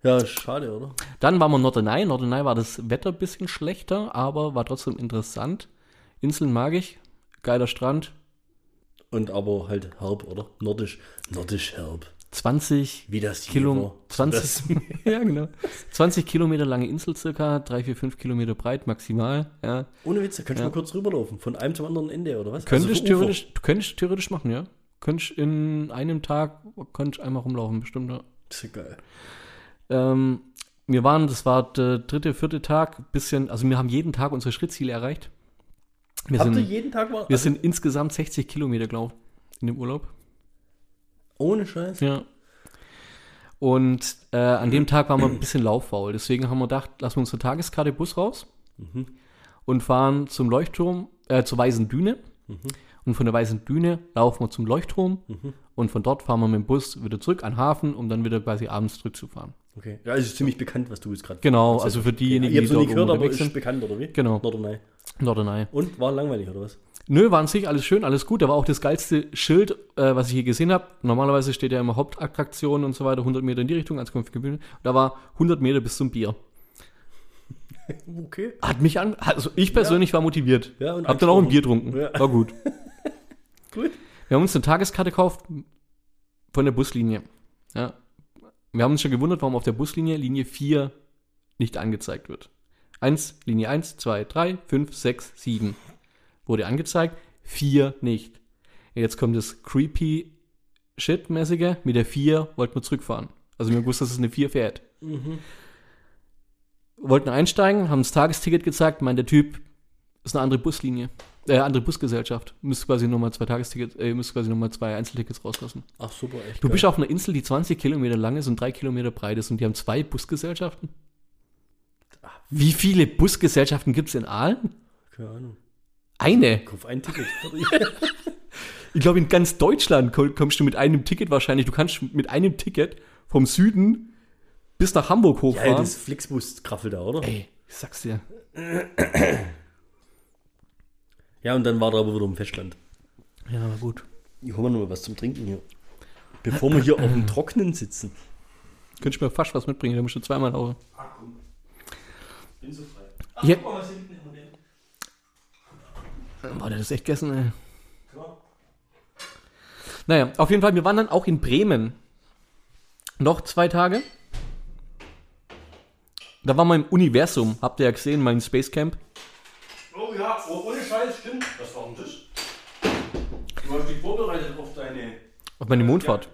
Ja, schade, oder? Dann waren wir in Norderney. Norderney war das Wetter ein bisschen schlechter, aber war trotzdem interessant. Inseln mag ich. Geiler Strand. Und aber halt herb, oder? Nordisch herb. 20 Kilometer lange Insel circa, 3-5 Kilometer breit maximal. Ja. Ohne Witz, da könntest du mal kurz rüberlaufen, von einem zum anderen Ende, oder was? Könntest theoretisch machen, ja. Könntest in einem Tag einmal rumlaufen, bestimmt. Ja. Das ist ja geil. Das war der 3., 4. Tag, wir haben jeden Tag unsere Schrittziele erreicht. Wir sind insgesamt 60 Kilometer gelaufen in dem Urlaub. Ohne Scheiß. Ja. Und an dem Tag waren wir ein bisschen lauffaul. Deswegen haben wir gedacht, lassen wir unsere Tageskarte Bus raus und fahren zum Leuchtturm, zur Weißen Düne. Und von der Weißen Düne laufen wir zum Leuchtturm und von dort fahren wir mit dem Bus wieder zurück an den Hafen, um dann wieder quasi abends zurückzufahren. Okay. Ja, es ist ziemlich bekannt, was du jetzt gerade Genau, erzählst. Also für diejenigen, die dort gehört, aber ist bekannt, oder wie? Genau. Norderney. Und war langweilig, oder was? Nö, war an sich alles schön, alles gut. Da war auch das geilste Schild, was ich je gesehen habe. Normalerweise steht ja immer Hauptattraktion und so weiter, 100 Meter in die Richtung, Ankunftsgebühren. Da war 100 Meter bis zum Bier. Okay. Hat mich also ich persönlich war motiviert. Ja, und hab dann auch ein Bier getrunken. Ja. War gut. Gut. Wir haben uns eine Tageskarte gekauft von der Buslinie. Ja. Wir haben uns schon gewundert, warum auf der Buslinie Linie 4 nicht angezeigt wird. Linie 1, 2, 3, 5, 6, 7. Wurde angezeigt, 4 nicht. Jetzt kommt das creepy Shit-mäßige. Mit der 4 wollten wir zurückfahren. Also wir haben gewusst, dass es eine 4 fährt. Wollten einsteigen, haben das Tagesticket gezeigt. Meint der Typ, ist eine andere Buslinie, andere Busgesellschaft. Müsst quasi nochmal 2 Tagestickets, müsst quasi nochmal 2 Einzeltickets rauslassen. Ach super, echt. Du bist auf einer Insel, die 20 Kilometer lang ist und 3 Kilometer breit ist und die haben 2 Busgesellschaften. Wie viele Busgesellschaften gibt es in Aalen? Keine Ahnung. Eine. Kauf ein Ticket. Ich glaube, in ganz Deutschland kommst du mit einem Ticket wahrscheinlich. Du kannst mit einem Ticket vom Süden bis nach Hamburg hochfahren. Ja, das Flixbus-Kraffel da, oder? Ey, ich sag's dir. Ja, und dann war da aber wieder im Festland. Ja, aber gut. Ich hol mir noch mal was zum Trinken hier. Bevor wir hier auf dem Trocknen sitzen. Könntest du mir fast was mitbringen, da musst du zweimal hauen. Ach komm. Bin so frei. Ach, guck mal, was hinten ist. Boah, das ist echt gegessen, ey. Ja. Naja, auf jeden Fall, wir waren dann auch in Bremen noch 2 Tage. Da waren wir im Universum, habt ihr ja gesehen, mein Spacecamp. Oh ja, ohne Scheiß, stimmt. Das war ein Tisch. Du hast dich vorbereitet auf deine... Auf meine Mondfahrt.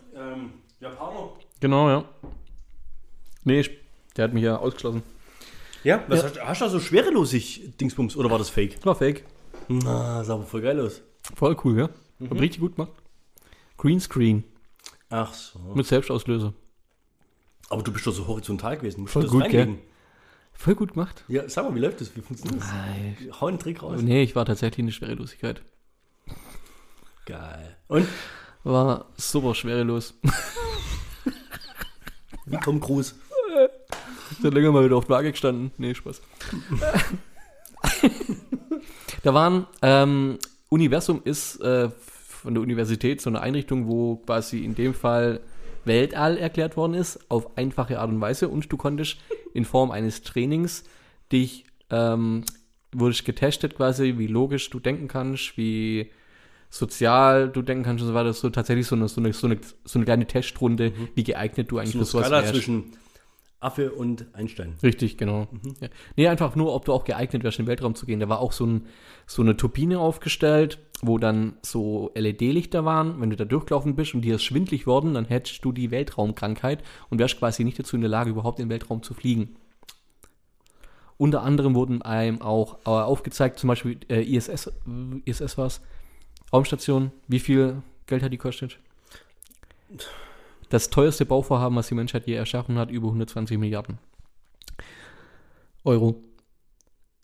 Japaner. Genau, ja. Nee, der hat mich ja ausgeschlossen. Ja? Was ja. Hast du da so schwerelosig Dingsbums? Oder war das Fake? War Fake. Ah, sah aber voll geil aus. Voll cool, ja. Mhm. Hab richtig gut gemacht. Greenscreen. Ach so. Mit Selbstauslöser. Aber du bist doch so horizontal gewesen. Musst voll du das gut, reinlegen. Gell? Voll gut gemacht. Ja, sag mal, wie läuft das? Wie funktioniert das? Nein. Hau einen Trick raus. Nee, ich war tatsächlich in der Schwerelosigkeit. Geil. Und? War super schwerelos. Wie Tom Cruise. Der hat länger mal wieder auf der Waage gestanden. Nee, Spaß. Da waren, Universum ist von der Universität so eine Einrichtung, wo quasi in dem Fall Weltall erklärt worden ist, auf einfache Art und Weise. Und du konntest in Form eines Trainings dich, wurdest getestet quasi, wie logisch du denken kannst, wie sozial du denken kannst und so weiter. So tatsächlich so eine kleine Testrunde, wie geeignet du eigentlich für sowas wärst. Zwischen Affe und Einstein. Richtig, genau. Mhm. Ja. Nee, einfach nur, ob du auch geeignet wärst, in den Weltraum zu gehen. Da war auch so eine Turbine aufgestellt, wo dann so LED-Lichter waren. Wenn du da durchgelaufen bist und dir ist schwindlig worden, dann hättest du die Weltraumkrankheit und wärst quasi nicht dazu in der Lage, überhaupt in den Weltraum zu fliegen. Unter anderem wurden einem auch aufgezeigt, zum Beispiel ISS war es, Raumstation, wie viel Geld hat die gekostet? Das teuerste Bauvorhaben, was die Menschheit je erschaffen hat, über 120 Milliarden Euro.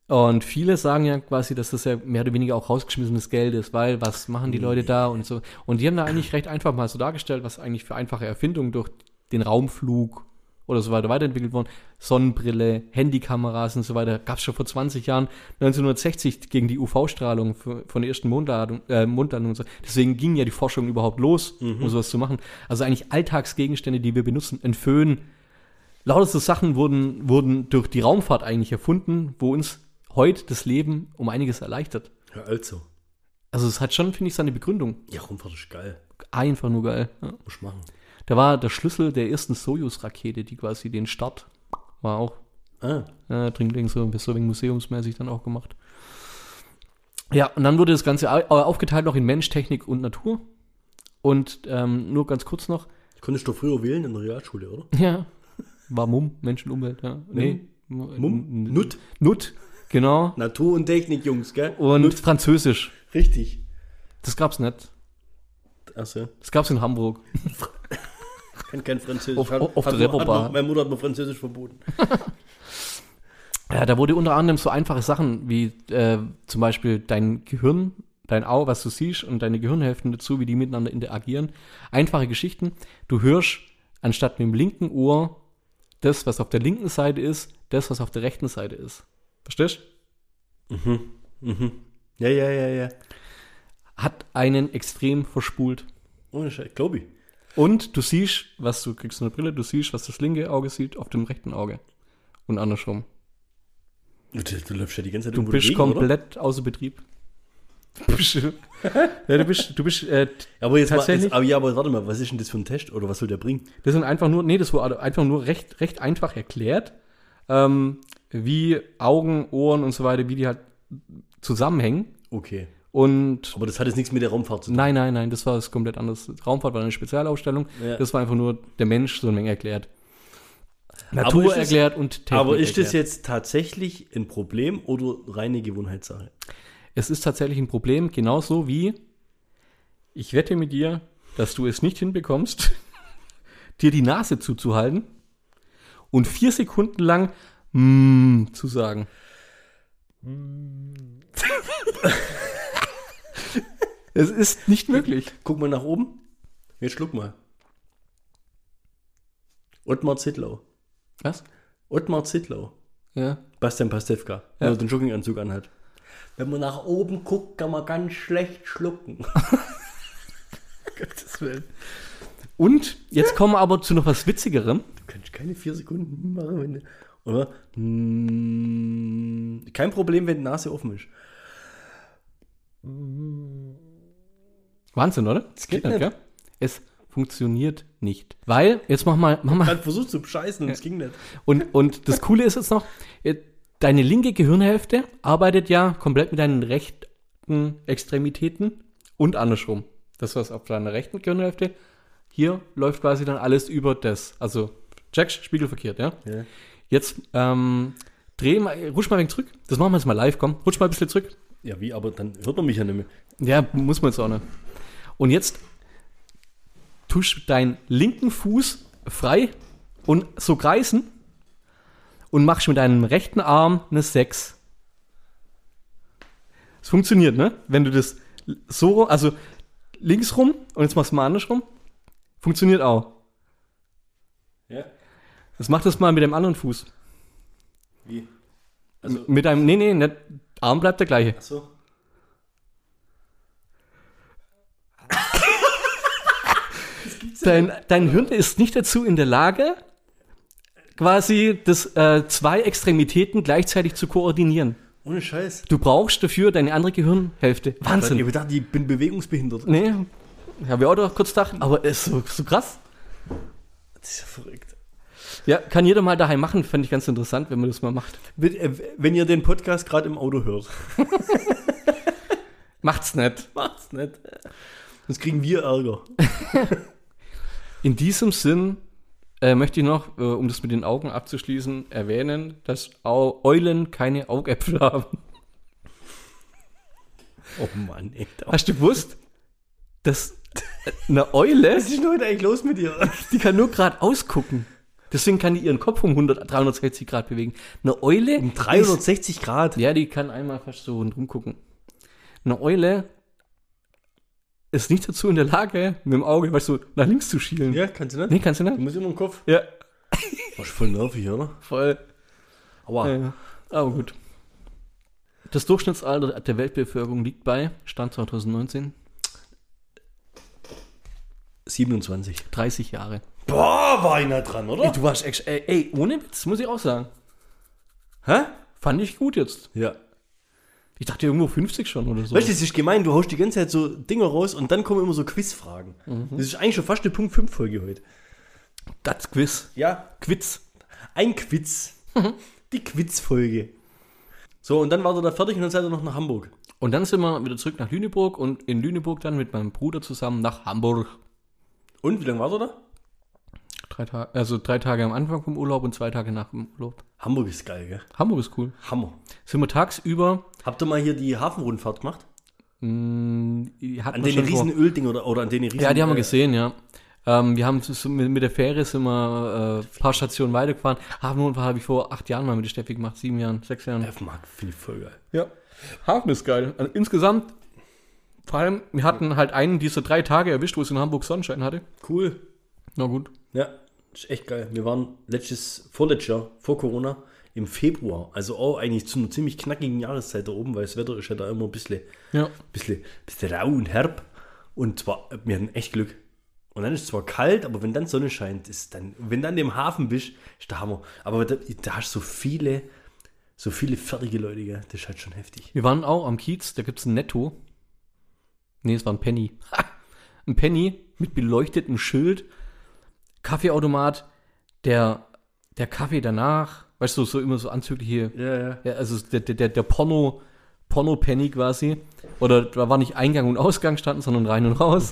Und viele sagen ja quasi, dass das ja mehr oder weniger auch rausgeschmissenes Geld ist, weil was machen die Leute da und so. Und die haben da eigentlich recht einfach mal so dargestellt, was eigentlich für einfache Erfindungen durch den Raumflug oder so weiter weiterentwickelt wurden. Sonnenbrille, Handykameras und so weiter. Gab es schon vor 20 Jahren, 1960 gegen die UV-Strahlung von der ersten Mondlandung und so. Deswegen ging ja die Forschung überhaupt los, um sowas zu machen. Also eigentlich Alltagsgegenstände, die wir benutzen, ein Föhn. Lauter so Sachen wurden durch die Raumfahrt eigentlich erfunden, wo uns heute das Leben um einiges erleichtert. Ja, also. Also es hat schon, finde ich, seine Begründung. Ja, Raumfahrt ist geil. Einfach nur geil. Ja. Muss ich machen. Da war der Schlüssel der ersten Sojus-Rakete, die quasi den Start war auch. Ah. Dringling, so wegen museumsmäßig dann auch gemacht. Ja, und dann wurde das Ganze aufgeteilt noch in Mensch, Technik und Natur. Und nur ganz kurz noch. Konntest du früher wählen in der Realschule, oder? Ja. War Mumm, Mensch und Umwelt, ja. Nee. Mumm? Nut. Genau. Natur und Technik, Jungs, gell? Und Nut. Französisch. Richtig. Das gab's nicht. Achso. Das gab's in Hamburg. Ich kann kein Französisch. Auf der Reeperbahn. Meine Mutter hat mir Französisch verboten. Ja, da wurde unter anderem so einfache Sachen wie zum Beispiel dein Gehirn, dein Auge, was du siehst, und deine Gehirnhälften dazu, wie die miteinander interagieren. Einfache Geschichten. Du hörst anstatt mit dem linken Ohr das, was auf der linken Seite ist, das, was auf der rechten Seite ist. Verstehst du? Mhm. Ja. Hat einen extrem verspult. Ohne Scheiß, glaube ich. Und du siehst, was du kriegst, eine Brille, du siehst, was das linke Auge sieht, auf dem rechten Auge. Und andersrum. Du läufst ja die ganze Zeit im Regen, oder? Du bist komplett außer Betrieb. Aber jetzt tatsächlich. Aber warte mal, was ist denn das für ein Test? Oder was soll der bringen? Das wurde einfach nur recht einfach erklärt, wie Augen, Ohren und so weiter, wie die halt zusammenhängen. Okay. Aber das hat jetzt nichts mit der Raumfahrt zu tun. Nein, das war es komplett anders. Raumfahrt war eine Spezialausstellung. Ja. Das war einfach nur der Mensch so eine Menge erklärt. Natur erklärt und Technik. Aber ist das jetzt tatsächlich ein Problem oder reine Gewohnheitssache? Es ist tatsächlich ein Problem, genauso wie ich wette mit dir, dass du es nicht hinbekommst, dir die Nase zuzuhalten und 4 Sekunden lang zu sagen. Es ist nicht möglich. Guck mal nach oben. Jetzt schluck mal. Ottmar Zittlau. Was? Ottmar Zittlau. Ja. Bastian Pastewka, wenn er den Jogginganzug anhat. Wenn man nach oben guckt, kann man ganz schlecht schlucken. Gottes Willen. Und jetzt kommen wir aber zu noch was Witzigerem. Du kannst keine 4 Sekunden machen, wenn du, oder? Kein Problem, wenn die Nase offen ist. Wahnsinn, oder? Das geht nicht, gell? Es funktioniert nicht. Weil, jetzt mach mal. Ich hab versucht zu bescheißen und es ging nicht. Und das Coole ist jetzt noch, deine linke Gehirnhälfte arbeitet ja komplett mit deinen rechten Extremitäten und andersrum. Das, was auf deiner rechten Gehirnhälfte, hier läuft quasi dann alles über das. Also, check, spiegelverkehrt, ja? Ja. Jetzt, rutsch mal ein wenig zurück. Das machen wir jetzt mal live, komm. Rutsch mal ein bisschen zurück. Ja, wie, aber dann hört man mich ja nicht mehr. Ja, muss man jetzt auch nicht. Und jetzt tusch deinen linken Fuß frei und so kreisen und machst mit deinem rechten Arm eine 6. Es funktioniert, ne? Wenn du das so, also links rum und jetzt machst du mal andersrum. Funktioniert auch. Ja. Jetzt mach das mal mit dem anderen Fuß. Wie? Also mit einem, nee, Arm bleibt der gleiche. Ach so. Dein Hirn ist nicht dazu in der Lage, quasi das zwei Extremitäten gleichzeitig zu koordinieren. Ohne Scheiß. Du brauchst dafür deine andere Gehirnhälfte. Wahnsinn. Ich habe gedacht, ich bin bewegungsbehindert. Nee, habe ich auch doch kurz gedacht, aber ist so krass. Das ist ja verrückt. Ja, kann jeder mal daheim machen, fände ich ganz interessant, wenn man das mal macht. Wenn ihr den Podcast gerade im Auto hört. Macht's nicht. Sonst kriegen wir Ärger. In diesem Sinn möchte ich noch, um das mit den Augen abzuschließen, erwähnen, dass Eulen keine Augäpfel haben. Oh Mann, ey. Hast du gewusst, dass eine Eule... Was ist denn heute eigentlich los mit dir? Die kann nur gerade ausgucken. Deswegen kann die ihren Kopf um 360 Grad bewegen. Eine Eule... Um 360 Grad? Ja, die kann einmal fast so rumgucken. Eine Eule ist nicht dazu in der Lage, mit dem Auge, weißt du, nach links zu schielen. Ja, kannst du nicht. Nee, kannst du nicht. Du musst immer im Kopf. Ja. War schon voll nervig, oder? Voll. Aua. Ja. Aber gut. Das Durchschnittsalter der Weltbevölkerung liegt bei, Stand 2019, 27. 30 Jahre. Boah, war ich nah dran, oder? Ey, du warst echt, ohne Witz, muss ich auch sagen. Hä? Fand ich gut jetzt. Ja. Ich dachte irgendwo 50 schon oder so. Weißt du, das ist gemein, du haust die ganze Zeit so Dinger raus und dann kommen immer so Quizfragen. Mhm. Das ist eigentlich schon fast eine Punkt 5 Folge heute. Das Quiz. Ja. Quiz. Ein Quiz. Mhm. Die Quiz-Folge. So, und dann war er da fertig und dann seid ihr noch nach Hamburg. Und dann sind wir wieder zurück nach Lüneburg und in Lüneburg dann mit meinem Bruder zusammen nach Hamburg. Und wie lange war er da? 3 Tage, also 3 Tage am Anfang vom Urlaub und 2 Tage nach dem Urlaub. Hamburg ist geil, gell? Hamburg ist cool. Hammer. Sind wir tagsüber... Habt ihr mal hier die Hafenrundfahrt gemacht? An den riesen Ölding oder an den riesen... Ja, die haben wir gesehen, ja. Wir haben mit der Fähre sind wir ein paar Stationen weitergefahren. Hafenrundfahrt habe ich vor 8 Jahren mal mit der Steffi gemacht, 6 Jahren. Hafenmarkt finde ich voll geil. Ja, Hafen ist geil. Also insgesamt, vor allem, wir hatten halt einen dieser 3 Tage erwischt, wo es in Hamburg Sonnenschein hatte. Cool. Na gut. Ja, ist echt geil. Wir waren vorletztes Jahr, vor Corona, im Februar, also auch eigentlich zu einer ziemlich knackigen Jahreszeit da oben, weil das Wetter ist ja da immer ein bisschen rau und herb. Und zwar, wir hatten echt Glück. Und dann ist es zwar kalt, aber wenn dann Sonne scheint, wenn dann im Hafen bist, ist der Hammer. Aber da hast du so viele fertige Leute, gell? Das ist halt schon heftig. Wir waren auch am Kiez, da gibt es ein Netto. Nee, es war ein Penny. Ein Penny mit beleuchtetem Schild. Kaffeeautomat, der Kaffee danach, weißt du, so immer so anzügliche, ja, also der Porno-Penny quasi, oder da war nicht Eingang und Ausgang standen, sondern rein und raus.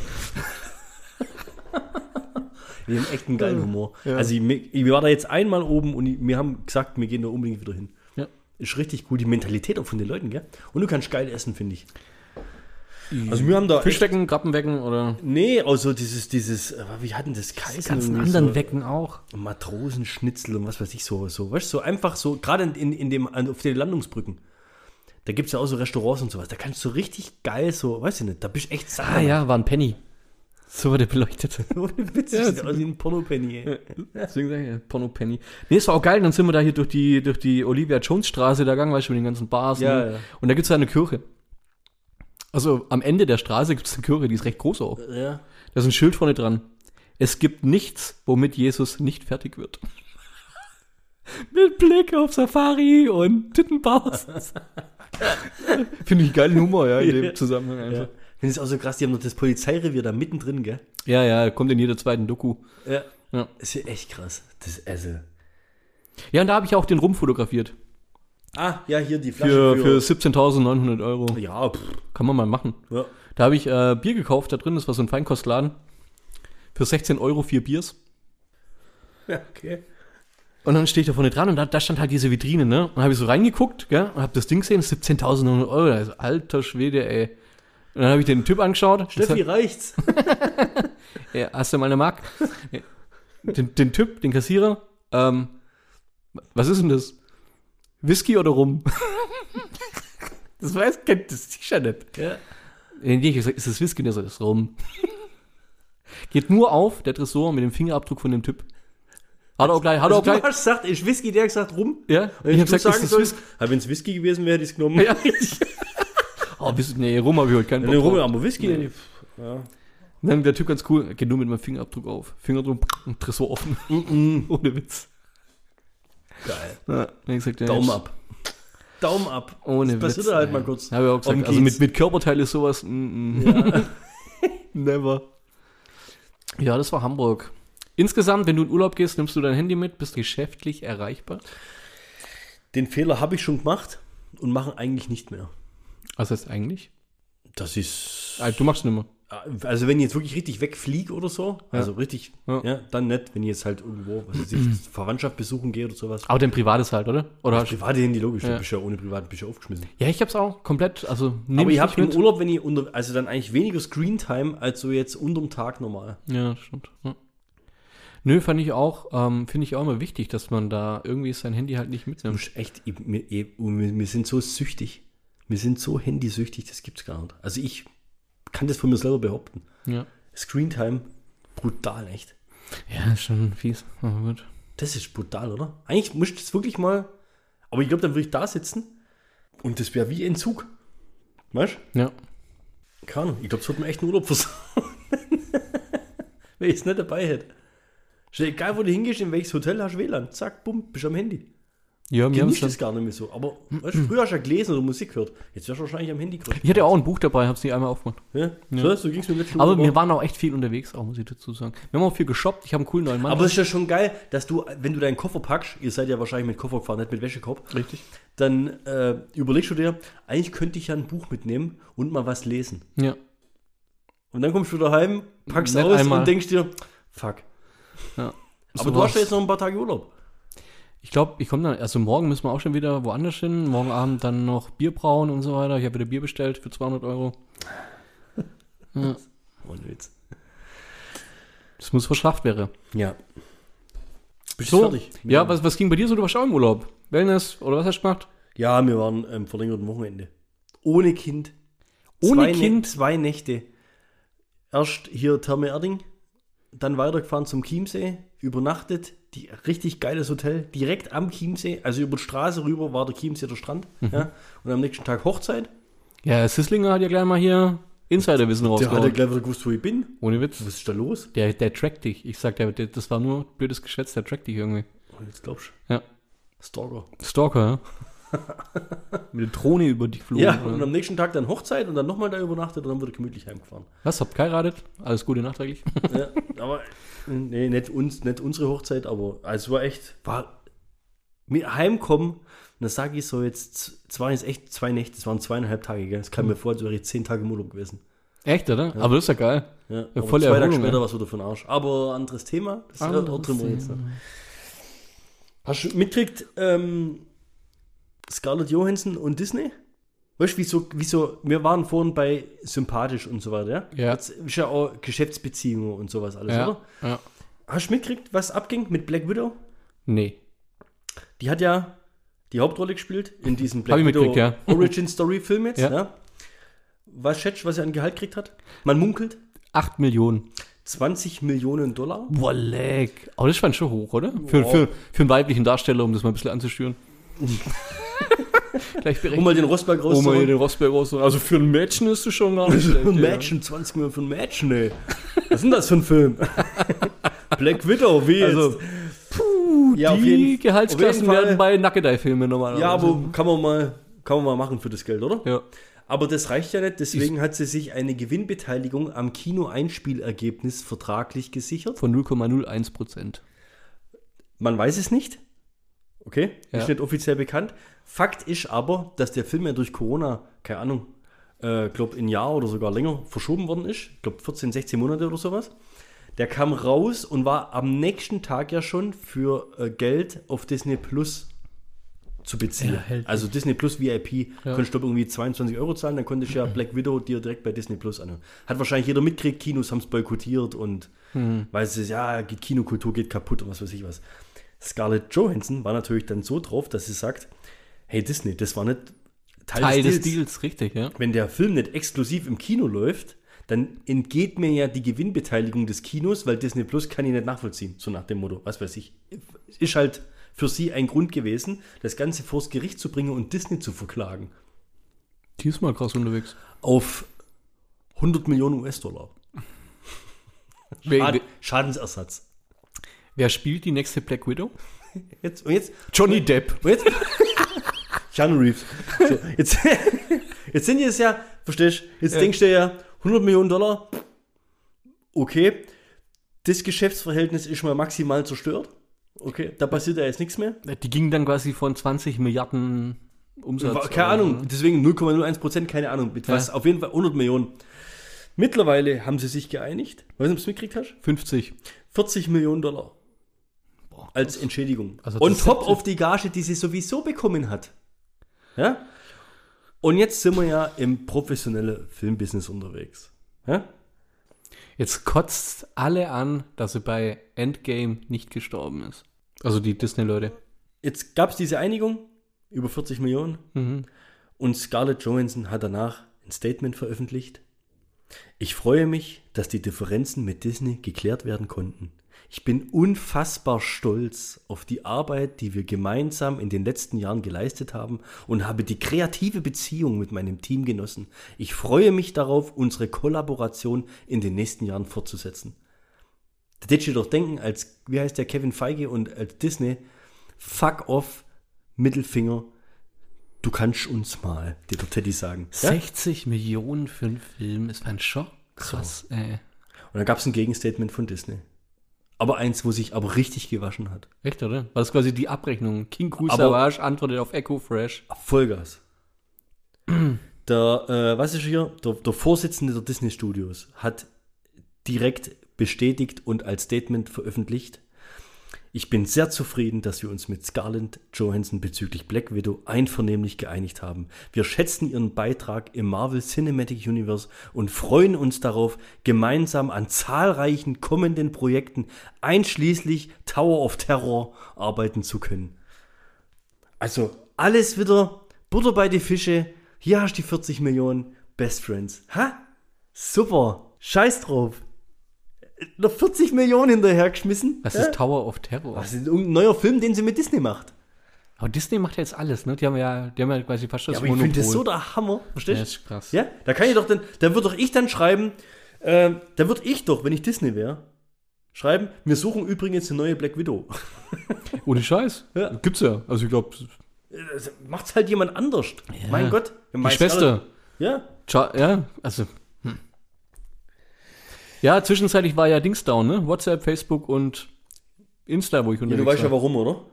Wir haben echt einen geilen Humor. Ja. Also ich war da jetzt einmal oben und wir haben gesagt, wir gehen da unbedingt wieder hin. Ja. Ist richtig cool, die Mentalität auch von den Leuten, gell? Und du kannst geil essen, finde ich. Also wir haben da Fischdecken, Krabbenwecken oder? Nee, also dieses, wie hatten das Kaiser? Ganzen anderen so Wecken auch. Matrosenschnitzel und was weiß ich so, weißt du, so einfach so, gerade auf den Landungsbrücken. Da gibt es ja auch so Restaurants und sowas, da kannst du richtig geil so, weiß ich nicht, da bist du echt sauer. Ah ja, war ein Penny. So wurde beleuchtet. Witzig, ja, das aus wie ein Porno-Penny. Deswegen sage ich ja, Porno-Penny. Nee, es war auch geil, dann sind wir da hier durch die Olivia-Jones-Straße da gegangen, weißt du, mit den ganzen Bars. Ja, und, ja. Und da gibt es ja eine Kirche. Also am Ende der Straße gibt es eine Kirche, die ist recht groß auch. Ja. Da ist ein Schild vorne dran. Es gibt nichts, womit Jesus nicht fertig wird. Mit Blick auf Safari und Tittenbaus. Finde ich einen geilen Humor, ja, in dem Zusammenhang. Ja. finde ich auch so krass, die haben noch das Polizeirevier da mittendrin, gell? Ja, ja, kommt in jeder zweiten Doku. Ja, ja. Ist ja echt krass, das Esse. Ja, und da habe ich auch den Rum fotografiert. Ah, ja, hier die Flasche. Für 17.900 Euro. Ja, pff. Kann man mal machen. Ja. Da habe ich Bier gekauft da drin, das war so ein Feinkostladen. Für 16 Euro 4 Biers. Ja, okay. Und dann stehe ich da vorne dran und da stand halt diese Vitrine, ne? Und habe ich so reingeguckt, gell? Und habe das Ding gesehen, 17.900 Euro. Also, alter Schwede, ey. Und dann habe ich den Typ angeschaut. Steffi, reicht's? Ja, hast du mal eine Mark? Den Typ, den Kassierer. Was ist denn das? Whisky oder Rum? Das weiß das T-Shirt nicht. Ja. Dann gehe ich gesagt, ist das Whisky? Und der sagt, das ist Rum. Geht nur auf, der Tresor, mit dem Fingerabdruck von dem Typ. Hat er auch gleich. Du hast gesagt, ist Whisky, der hat gesagt, Rum. Ja. Und ich habe gesagt, ist das Whisky. Aber wenn es Whisky gewesen wäre, hätte ich es genommen. Ja. Rum habe ich heute keinen Bock. Nee, Rum, aber Whisky. Nee. Ja. Dann der Typ ganz cool, geht nur mit meinem Fingerabdruck auf. Fingerabdruck, Tresor offen. Ohne Witz. Geil. Ja, gesagt, ja, Daumen ab. Ohne Witz. Das passiert halt mal kurz. Habe ich auch gesagt, also mit Körperteil ist sowas. Ja. Never. Ja, das war Hamburg. Insgesamt, wenn du in Urlaub gehst, nimmst du dein Handy mit, bist geschäftlich erreichbar? Den Fehler habe ich schon gemacht und mache eigentlich nicht mehr. Was heißt eigentlich? Das ist... Also, du machst es nicht mehr. Also wenn ich jetzt wirklich richtig wegfliege oder so, ja. Also richtig, ja, dann nicht, wenn ich jetzt halt irgendwo, was ich Verwandtschaft besuchen gehe oder sowas. Aber dein privates halt, oder? Private Handy, logisch, ja. Du bist ja ohne privat, bist ja aufgeschmissen. Ja, ich hab's auch komplett, also nehm. Aber ich hab im Urlaub, wenn ich also dann eigentlich weniger Screentime als so jetzt unterm Tag normal. Ja, stimmt. Ja. Nö, fand ich auch, finde ich auch immer wichtig, dass man da irgendwie sein Handy halt nicht mitnimmt. Echt, wir sind so süchtig, wir sind so handysüchtig, das gibt's gar nicht. Also ich kann das von mir selber behaupten. Ja. Screentime, brutal, echt. Ja, ist schon fies. Aber gut. Das ist brutal, oder? Eigentlich musst du das wirklich mal, aber ich glaube, dann würde ich da sitzen und das wäre wie Entzug. Weißt du? Ja. Keine Ahnung, ich glaube, das wird mir echt einen Urlaub versauen. Wenn ich es nicht dabei hätte. Egal, wo du hingehst, in welches Hotel, hast du WLAN. Zack, bumm, bist am Handy. Ja, mir ist das gar nicht mehr so. Aber weißt, früher hast du ja gelesen oder Musik gehört. Jetzt wärst du wahrscheinlich am Handy gehört. Ich hatte ja auch ein Buch dabei, hab's nicht einmal aufgemacht. Ja? Ja. So ging's mir letzten Aber wir waren auch echt viel unterwegs, auch muss ich dazu sagen. Wir haben auch viel geshoppt, ich habe einen coolen neuen Mann. Aber es ist ja schon geil, dass du, wenn du deinen Koffer packst, ihr seid ja wahrscheinlich mit Koffer gefahren, nicht mit Wäschekorb. Richtig. Dann überlegst du dir, eigentlich könnte ich ja ein Buch mitnehmen und mal was lesen. Ja. Und dann kommst du daheim, packst nicht aus einmal. Und denkst dir, fuck. Ja. Aber so du hast ja jetzt noch ein paar Tage Urlaub. Ich glaube, ich komme dann, also morgen müssen wir auch schon wieder woanders hin. Morgen Abend dann noch Bier brauen und so weiter. Ich habe wieder Bier bestellt für 200 Euro. Ja. Ohne Witz. Das muss verschafft wäre. Ja. Bist du fertig? Ja, was ging bei dir so? Du warst auch im Urlaub. Wellness oder was hast du gemacht? Ja, wir waren am verlängerten Wochenende. Ohne Kind. Ohne Kind? 2 Nächte. Erst hier Therme Erding, dann weitergefahren zum Chiemsee, übernachtet. Richtig geiles Hotel, direkt am Chiemsee, also über die Straße rüber war der Chiemsee der Strand. Mhm. Ja, und am nächsten Tag Hochzeit. Ja, Sisslinger hat ja gleich mal hier Insiderwissen rausgeholt. Der hat ja gleich wieder gewusst, wo ich bin. Ohne Witz. Was ist da los? Der trackt dich. Ich sag, das war nur blödes Geschwätz, der trackt dich irgendwie. Und jetzt glaubst du? Ja. Stalker, ja. Mit der Drohne über dich flogen. Ja, und am nächsten Tag dann Hochzeit und dann nochmal da übernachtet und dann wurde gemütlich heimgefahren. Was, habt geheiratet? Alles Gute nachträglich. Ja, aber... Nee, nicht unsere Hochzeit, aber es war echt, mit heimkommen, und das sage ich so jetzt, es waren jetzt echt 2 Nächte, es waren 2,5 Tage, gell? Das kam mir vor, als wäre ich 10 Tage im Urlaub gewesen. Echt, oder? Ja. Aber das ist ja geil. Ja, aber voll 2 Tage später war es wieder für den Arsch. Aber anderes Thema, das ist ja jetzt. Hast du mitgekriegt, Scarlett Johansson und Disney? Weißt du, wieso, wir waren vorhin bei sympathisch und so weiter, ja? Ja. Jetzt ist ja auch Geschäftsbeziehungen und sowas alles, ja, oder? Ja. Hast du mitgekriegt, was abging mit Black Widow? Nee. Die hat ja die Hauptrolle gespielt in diesem Black Widow ja. Origin Story Film jetzt, ja. Ja? Was schätzt, was sie an Gehalt gekriegt hat? Man munkelt. 8 Millionen. 20 Millionen Dollar. Boah, leck. Aber das fand ich schon hoch, oder? Wow. Für einen weiblichen Darsteller, um das mal ein bisschen anzuschüren. Mal den Rosberg rauszuholen. Also für ein Mädchen ist es schon gar nicht schlecht. Für ein Mädchen, 20 Millionen für ein Mädchen, ey. Was ist denn das für ein Film? Black Widow, wie also, jetzt? Puh, ja, die Gehaltsklassen werden bei Nackedei-Filmen normalerweise. Ja, aber kann man mal machen für das Geld, oder? Ja. Aber das reicht ja nicht, deswegen hat sie sich eine Gewinnbeteiligung am Kino-Einspielergebnis vertraglich gesichert. Von 0,01%. Man weiß es nicht. Okay, ja. Ist nicht offiziell bekannt. Fakt ist aber, dass der Film ja durch Corona, keine Ahnung, glaube ein Jahr oder sogar länger verschoben worden ist. Ich glaube 14, 16 Monate oder sowas. Der kam raus und war am nächsten Tag ja schon für Geld auf Disney Plus zu beziehen. Ja, also Disney Plus VIP. Ja. Konntest du irgendwie 22 € zahlen, dann konntest du ja Black Widow dir direkt bei Disney Plus anhören. Hat wahrscheinlich jeder mitgekriegt, Kinos haben es boykottiert und weiß es, ja, Kinokultur geht kaputt und was weiß ich was. Scarlett Johansson war natürlich dann so drauf, dass sie sagt, hey Disney, das war nicht Teil des Deals, richtig, ja. Wenn der Film nicht exklusiv im Kino läuft, dann entgeht mir ja die Gewinnbeteiligung des Kinos, weil Disney Plus kann ich nicht nachvollziehen, so nach dem Motto, was weiß ich. Ist halt für sie ein Grund gewesen, das Ganze vors Gericht zu bringen und Disney zu verklagen. Die ist mal krass unterwegs. Auf 100 Millionen US-Dollar. Schadensersatz. Wer spielt die nächste Black Widow? Jetzt Johnny Depp. Und jetzt, Keanu Reeves. So, jetzt sind die es ja, verstehst du, jetzt denkst du ja, 100 Millionen Dollar, okay, das Geschäftsverhältnis ist mal maximal zerstört, okay, da passiert ja jetzt nichts mehr. Die gingen dann quasi von 20 Milliarden Umsatz. Keine Ahnung, deswegen 0,01%, keine Ahnung, mit was, auf jeden Fall 100 Millionen. Mittlerweile haben sie sich geeinigt, weißt du, ob du es mitgekriegt hast? 40 Millionen Dollar. Boah, als Entschädigung. Also on top auf die Gage, die sie sowieso bekommen hat. Ja? Und jetzt sind wir ja im professionellen Filmbusiness unterwegs. Ja? Jetzt kotzt alle an, dass sie bei Endgame nicht gestorben ist. Also die Disney-Leute. Jetzt gab es diese Einigung, über 40 Millionen. Mhm. Und Scarlett Johansson hat danach ein Statement veröffentlicht. Ich freue mich, dass die Differenzen mit Disney geklärt werden konnten. Ich bin unfassbar stolz auf die Arbeit, die wir gemeinsam in den letzten Jahren geleistet haben und habe die kreative Beziehung mit meinem Team genossen. Ich freue mich darauf, unsere Kollaboration in den nächsten Jahren fortzusetzen. Da hättest du doch denken, als, wie heißt der, Kevin Feige und als Disney, fuck off, Mittelfinger, du kannst uns mal, dir der Teddy sagen. Ja? 60 Millionen für einen Film, ist ein Schock. Krass, so. Und dann gab es ein Gegenstatement von Disney. Aber eins, wo sich aber richtig gewaschen hat. Echt, oder? War das quasi die Abrechnung? King Kool Savage antwortet auf Echo Frosch. Vollgas. Der Vorsitzende der Disney Studios hat direkt bestätigt und als Statement veröffentlicht: Ich bin sehr zufrieden, dass wir uns mit Scarlett Johansson bezüglich Black Widow einvernehmlich geeinigt haben. Wir schätzen ihren Beitrag im Marvel Cinematic Universe und freuen uns darauf, gemeinsam an zahlreichen kommenden Projekten, einschließlich Tower of Terror, arbeiten zu können. Also alles wieder Butter bei die Fische. Hier hast du die 40 Millionen Best Friends. Ha? Super. Scheiß drauf. Noch 40 Millionen hinterhergeschmissen. Was ist Tower of Terror? Was ist ein neuer Film, den sie mit Disney macht? Aber Disney macht ja jetzt alles, ne? Die haben ja quasi fast das Monopol. Ich finde das so der Hammer, verstehst du? Das ist krass. Ja? Da würde ich, wenn ich Disney wäre, schreiben, wir suchen übrigens eine neue Black Widow. Ohne Scheiß. Ja. Gibt's ja. Also ich glaube, macht's halt jemand anders. Ja. Mein Gott. Die Schwester. Ja. Also... Ja, zwischenzeitlich war ja Dings down, ne? WhatsApp, Facebook und Insta, wo ich unterwegs war. Du weißt ja warum, oder?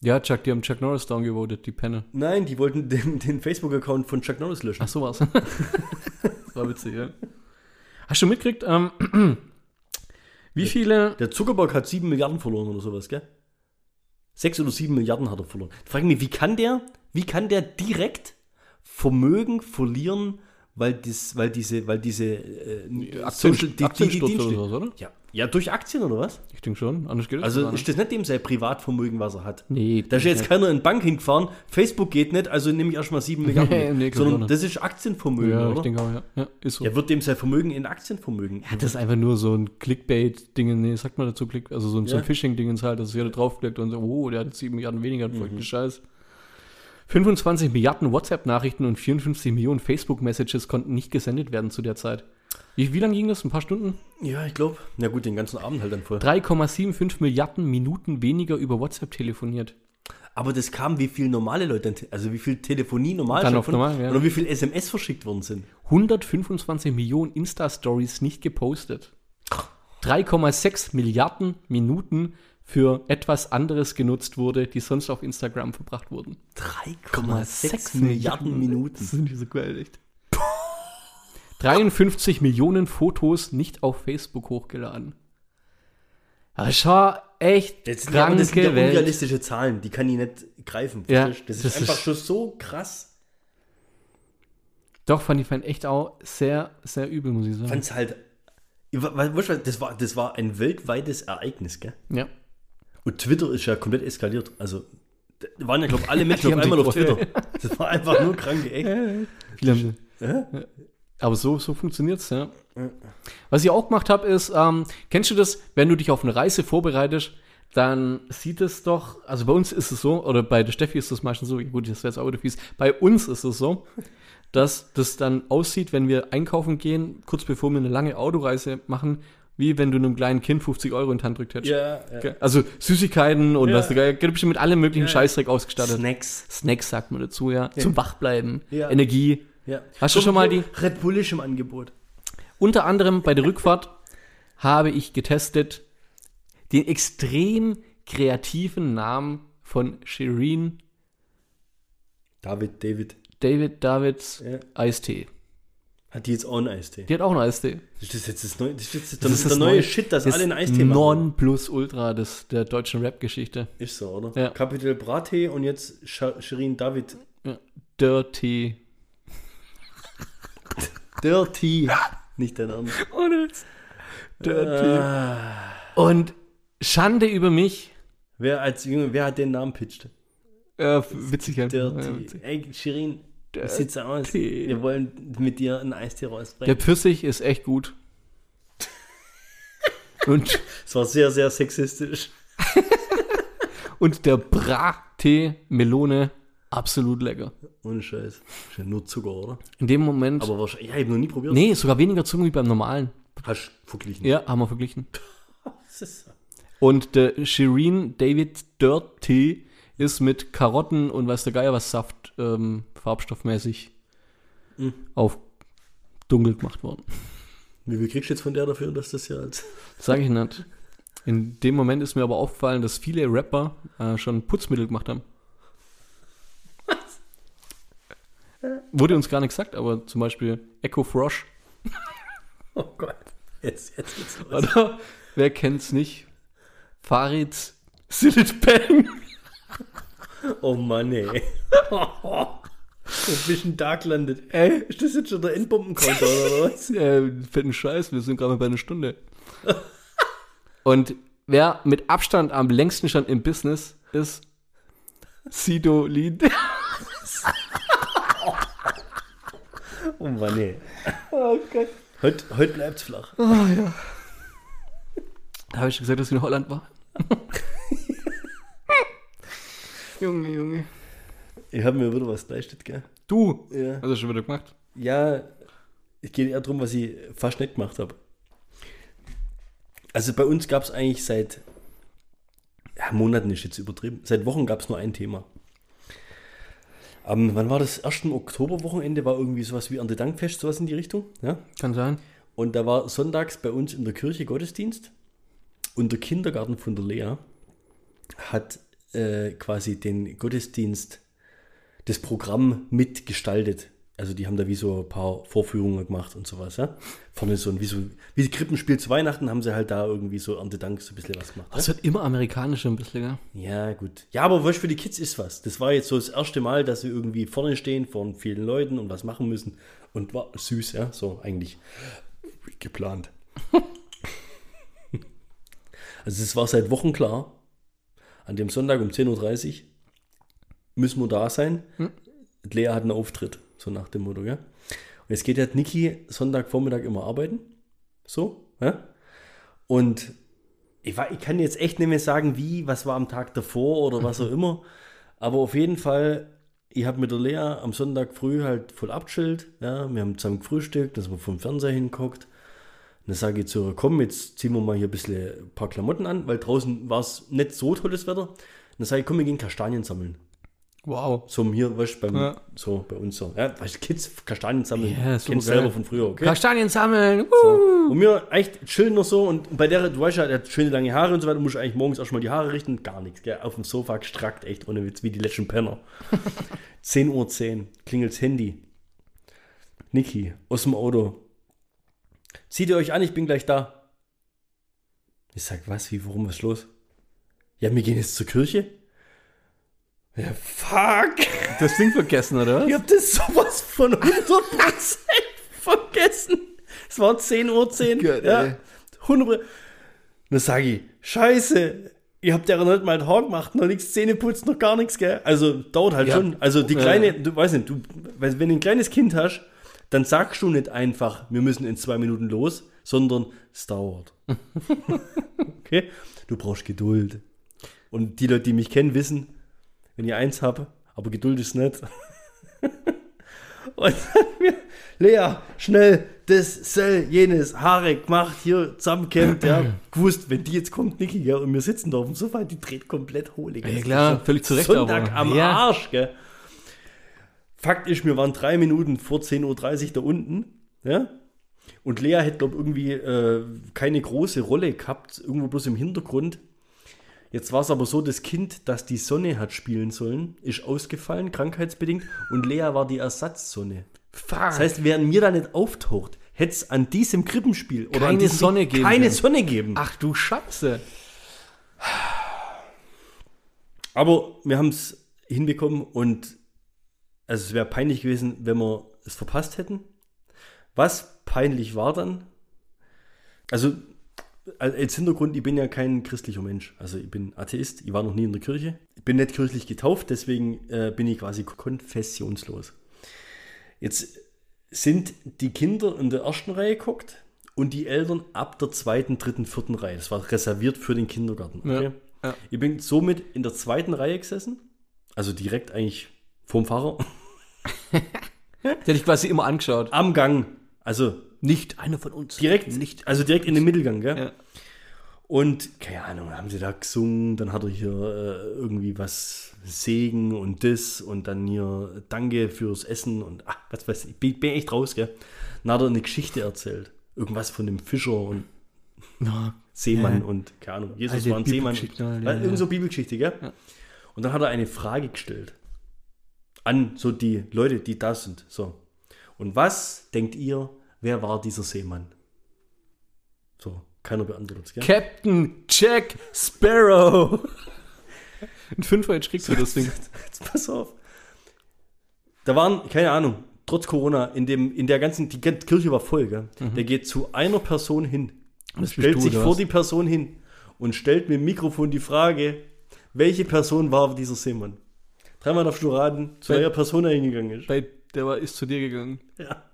Ja, die haben Chuck Norris down gewotet, die Penne. Nein, die wollten den Facebook-Account von Chuck Norris löschen. Ach, so war's. Das war witzig, ja. Hast du mitgekriegt, wie viele... Der Zuckerberg hat 7 Milliarden verloren oder sowas, gell? 6 oder 7 Milliarden hat er verloren. Ich frage mich, wie kann der direkt Vermögen verlieren... Weil diese Aktiensturz oder sowas, oder? Ja, durch Aktien oder was? Ich denke schon, anders geht es. Also ist das nicht dem sein Privatvermögen, was er hat? Nee. Da ist jetzt keiner in die Bank hingefahren, Facebook geht nicht, also nehme ich erstmal 7 Milliarden. Nee, sondern das ist Aktienvermögen, ja, oder? Ich denke auch, ja. Ist so. Ja, wird dem sein Vermögen in Aktienvermögen. Ja, das ist einfach nur so ein Clickbait-Ding, nee, sagt man dazu, also so ein Phishing-Ding ins halt, dass jeder draufklickt und so, oh, der hat 7 Milliarden weniger, folgenden Scheiß. 25 Milliarden WhatsApp-Nachrichten und 54 Millionen Facebook-Messages konnten nicht gesendet werden zu der Zeit. Wie lange ging das? Ein paar Stunden? Ja, ich glaube. Na gut, den ganzen Abend halt dann voll. 3,75 Milliarden Minuten weniger über WhatsApp telefoniert. Aber das kam, wie viel normale Leute, also wie viel Telefonie normal ja, oder wie viel SMS verschickt worden sind. 125 Millionen Insta-Stories nicht gepostet. 3,6 Milliarden Minuten für etwas anderes genutzt wurde, die sonst auf Instagram verbracht wurden. 3,6 Milliarden Minuten. Das sind diese Quellen echt. 53 Millionen Fotos nicht auf Facebook hochgeladen. Das ist schon echt kranke Welt. Das sind ja unrealistische Zahlen, die kann ich nicht greifen. Ja, das ist einfach schon so krass. Doch, fand ich echt auch sehr, sehr übel, muss ich sagen. Fand es halt, das war ein weltweites Ereignis, gell? Ja. Und Twitter ist ja komplett eskaliert. Also, da waren ja, glaube ich, alle Menschen auf einmal auf Twitter. Das war einfach nur kranke echt. Aber so funktioniert es, ja. Was ich auch gemacht habe, ist, kennst du das, wenn du dich auf eine Reise vorbereitest, dann sieht es doch, also bei uns ist es so, oder bei der Steffi ist es meistens so, gut, das wäre jetzt auch wieder fies, bei uns ist es so, dass das dann aussieht, wenn wir einkaufen gehen, kurz bevor wir eine lange Autoreise machen, wie wenn du einem kleinen Kind 50 Euro in die Hand drückt hättest. Ja. Also Süßigkeiten und was, du bist mit allem möglichen Scheißdreck ausgestattet. Snacks sagt man dazu, ja. Zum Wachbleiben, Energie. Ja. Hast du schon mal die Red Bullish im Angebot? Unter anderem bei der Rückfahrt habe ich getestet den extrem kreativen Namen von Shirin David Eistee. Hat die jetzt auch einen Eistee? Die hat auch einen Eistee. Das ist jetzt das neue Shit, dass alle einen Eistee machen. Non plus ultra der deutschen Rap-Geschichte. Ist so, oder? Ja. Capital Brattee und jetzt Shirin David. Ja. Dirty. Nicht der Name. Ohne Witz. Dirty. Und Schande über mich. Wer hat den Namen pitcht? Witzig halt. Dirty. Ey, Shirin, wie sieht's aus? Wir wollen mit dir einen Eistee rausbringen. Der Pfirsich ist echt gut. Und es war sehr, sehr sexistisch. Und der Brattee Melone. Absolut lecker. Ohne Scheiß. Ist ja nur Zucker, oder? In dem Moment. Aber wahrscheinlich, ich habe noch nie probiert. Nee, sogar weniger Zucker wie beim normalen. Hast du verglichen? Ja, haben wir verglichen. Und der Shirin David Dirty ist mit Karotten und weiß der Geier was Saft farbstoffmäßig auf dunkel gemacht worden. Wie viel kriegst du jetzt von der dafür, dass das ja als... Sag ich nicht. In dem Moment ist mir aber aufgefallen, dass viele Rapper schon Putzmittel gemacht haben. Wurde uns gar nicht gesagt, aber zum Beispiel Echo Frosch. Oh Gott. Jetzt geht's los. Oder? Wer kennt's nicht? Farid Bang. Oh Mann, ey. Ein bisschen Dark landet. Ey, ist das jetzt schon der Endbombenkonto oder was? Fetten Scheiß, wir sind gerade bei einer Stunde. Und wer mit Abstand am längsten schon im Business ist, Sido Lied. Oh Mann, nee. Oh Gott. Heute bleibt's flach. Oh ja. Da habe ich schon gesagt, dass ich in Holland war. Junge. Ich habe mir wieder was geleistet, gell? Du? Ja. Hast du schon wieder gemacht? Ja, es geht eher darum, was ich fast nicht gemacht habe. Also bei uns gab es eigentlich seit Monaten ist jetzt übertrieben. Seit Wochen gab es nur ein Thema. Wann war das? 1. Oktoberwochenende war irgendwie sowas wie Erntedankfest, sowas in die Richtung. Ja? Kann sein. Und da war sonntags bei uns in der Kirche Gottesdienst und der Kindergarten von der Lea hat quasi den Gottesdienst, das Programm mitgestaltet. Also die haben da wie so ein paar Vorführungen gemacht und sowas. Ja? Vorne wie Krippenspiel zu Weihnachten haben sie halt da irgendwie so Erntedank so ein bisschen was gemacht. Das wird immer amerikanisch ein bisschen, ja? Ja, gut. Ja, aber was für die Kids ist was. Das war jetzt so das erste Mal, dass sie irgendwie vorne stehen von vielen Leuten und was machen müssen. Und war süß, ja, so eigentlich geplant. Also es war seit Wochen klar, an dem Sonntag um 10.30 Uhr müssen wir da sein. Lea hat einen Auftritt. So nach dem Motto, ja. Und jetzt geht halt Niki Sonntagvormittag immer arbeiten. So, ja. Und ich kann jetzt echt nicht mehr sagen, was war am Tag davor oder was auch immer. Aber auf jeden Fall, ich habe mit der Lea am Sonntag früh halt voll abgeschillt. Ja. Wir haben zusammen gefrühstückt, dass wir vom Fernseher hinguckt. Und dann sage ich zu ihr, komm, jetzt ziehen wir mal hier ein paar Klamotten an, weil draußen war es nicht so tolles Wetter. dann sage ich, komm, wir gehen Kastanien sammeln. Wow. So mir, weißt du, ja. So bei uns so. Ja, weißt du, Kids, Kastanien sammeln. Yeah, so kennst selber von früher, okay? Kastanien sammeln. So. Und mir echt chillen noch so. Und bei der, du weißt ja, der hat schöne lange Haare und so weiter, musst du eigentlich morgens erstmal die Haare richten. Gar nichts, gell? Auf dem Sofa gestrackt, echt ohne Witz, wie die letzten Penner. 10:10 Uhr, klingelt's Handy. Niki, aus dem Auto. Zieht ihr euch an, ich bin gleich da. Ich sag, was, wie, warum, was ist los? Ja, wir gehen jetzt zur Kirche. Ja, fuck. Das Ding vergessen, oder was? Ich hab das sowas von 100% vergessen. Es war 10:10 Uhr. Gott, ja, 100%. Dann sag ich, scheiße, ihr habt ja nicht mal ein Haar gemacht, noch nichts Zähne putzt, noch gar nichts, gell? Also dauert halt ja schon. Also die kleine, ja, du weißt nicht, du, wenn du ein kleines Kind hast, dann sagst du nicht einfach, wir müssen in 2 Minuten los, sondern es dauert. Okay? Du brauchst Geduld. Und die Leute, die mich kennen, wissen, wenn ich eins habe, aber Geduld ist nicht. Und mir, Lea, schnell, das, Sell, jenes, Haare gemacht, hier zusammenkämmt, ja, gewusst, wenn die jetzt kommt, Niki, ja, und wir sitzen da auf dem Sofa, die dreht komplett holig. Ja, klar, völlig zurecht. Sonntag aber am Arsch, gell. Fakt ist, wir waren 3 Minuten vor 10:30 Uhr da unten, ja, und Lea hätte, glaube ich, irgendwie keine große Rolle gehabt, irgendwo bloß im Hintergrund. Jetzt war es aber so, das Kind, das die Sonne hat spielen sollen, ist ausgefallen, krankheitsbedingt, und Lea war die Ersatzsonne. Fuck. Das heißt, während mir da nicht auftaucht, hätte es an diesem Krippenspiel oder an diesem Sonne geben. Keine Sonne geben. Ach du Scheiße. Aber wir haben es hinbekommen und also es wäre peinlich gewesen, wenn wir es verpasst hätten. Was peinlich war dann? Also als Hintergrund, ich bin ja kein christlicher Mensch. Also ich bin Atheist, ich war noch nie in der Kirche. Ich bin nicht kirchlich getauft, deswegen bin ich quasi konfessionslos. Jetzt sind die Kinder in der ersten Reihe geguckt und die Eltern ab der zweiten, dritten, vierten Reihe. Das war reserviert für den Kindergarten. Okay? Ja. Ich bin somit in der zweiten Reihe gesessen, also direkt eigentlich vorm Fahrer. Der hat dich quasi immer angeschaut. Am Gang, also nicht einer von uns. Direkt, nicht, also direkt in den Mittelgang, gell? Ja. Und, keine Ahnung, haben sie da gesungen, dann hat er hier irgendwie was, Segen und das und dann hier Danke fürs Essen und ach, was weiß ich, bin echt raus, gell? Dann hat er eine Geschichte erzählt. Irgendwas von dem Fischer und Seemann und, keine Ahnung, Jesus also war ein Seemann. Irgend so Bibelgeschichte, gell? Ja. Und dann hat er eine Frage gestellt an so die Leute, die da sind. So. Und was denkt ihr, wer war dieser Seemann? So, keiner beantwortet es. Captain Jack Sparrow. Ein Fünfer, jetzt kriegst du das Ding. Jetzt pass auf. Da waren, keine Ahnung, trotz Corona, in der ganzen, die Kirche war voll, gell? Mhm. Der geht zu einer Person hin, das stellt sich vor die Person hin und stellt mit dem Mikrofon die Frage, welche Person war dieser Seemann? Dreimal darfst du raten, zu welcher Person er hingegangen ist. Der ist zu dir gegangen. Ja.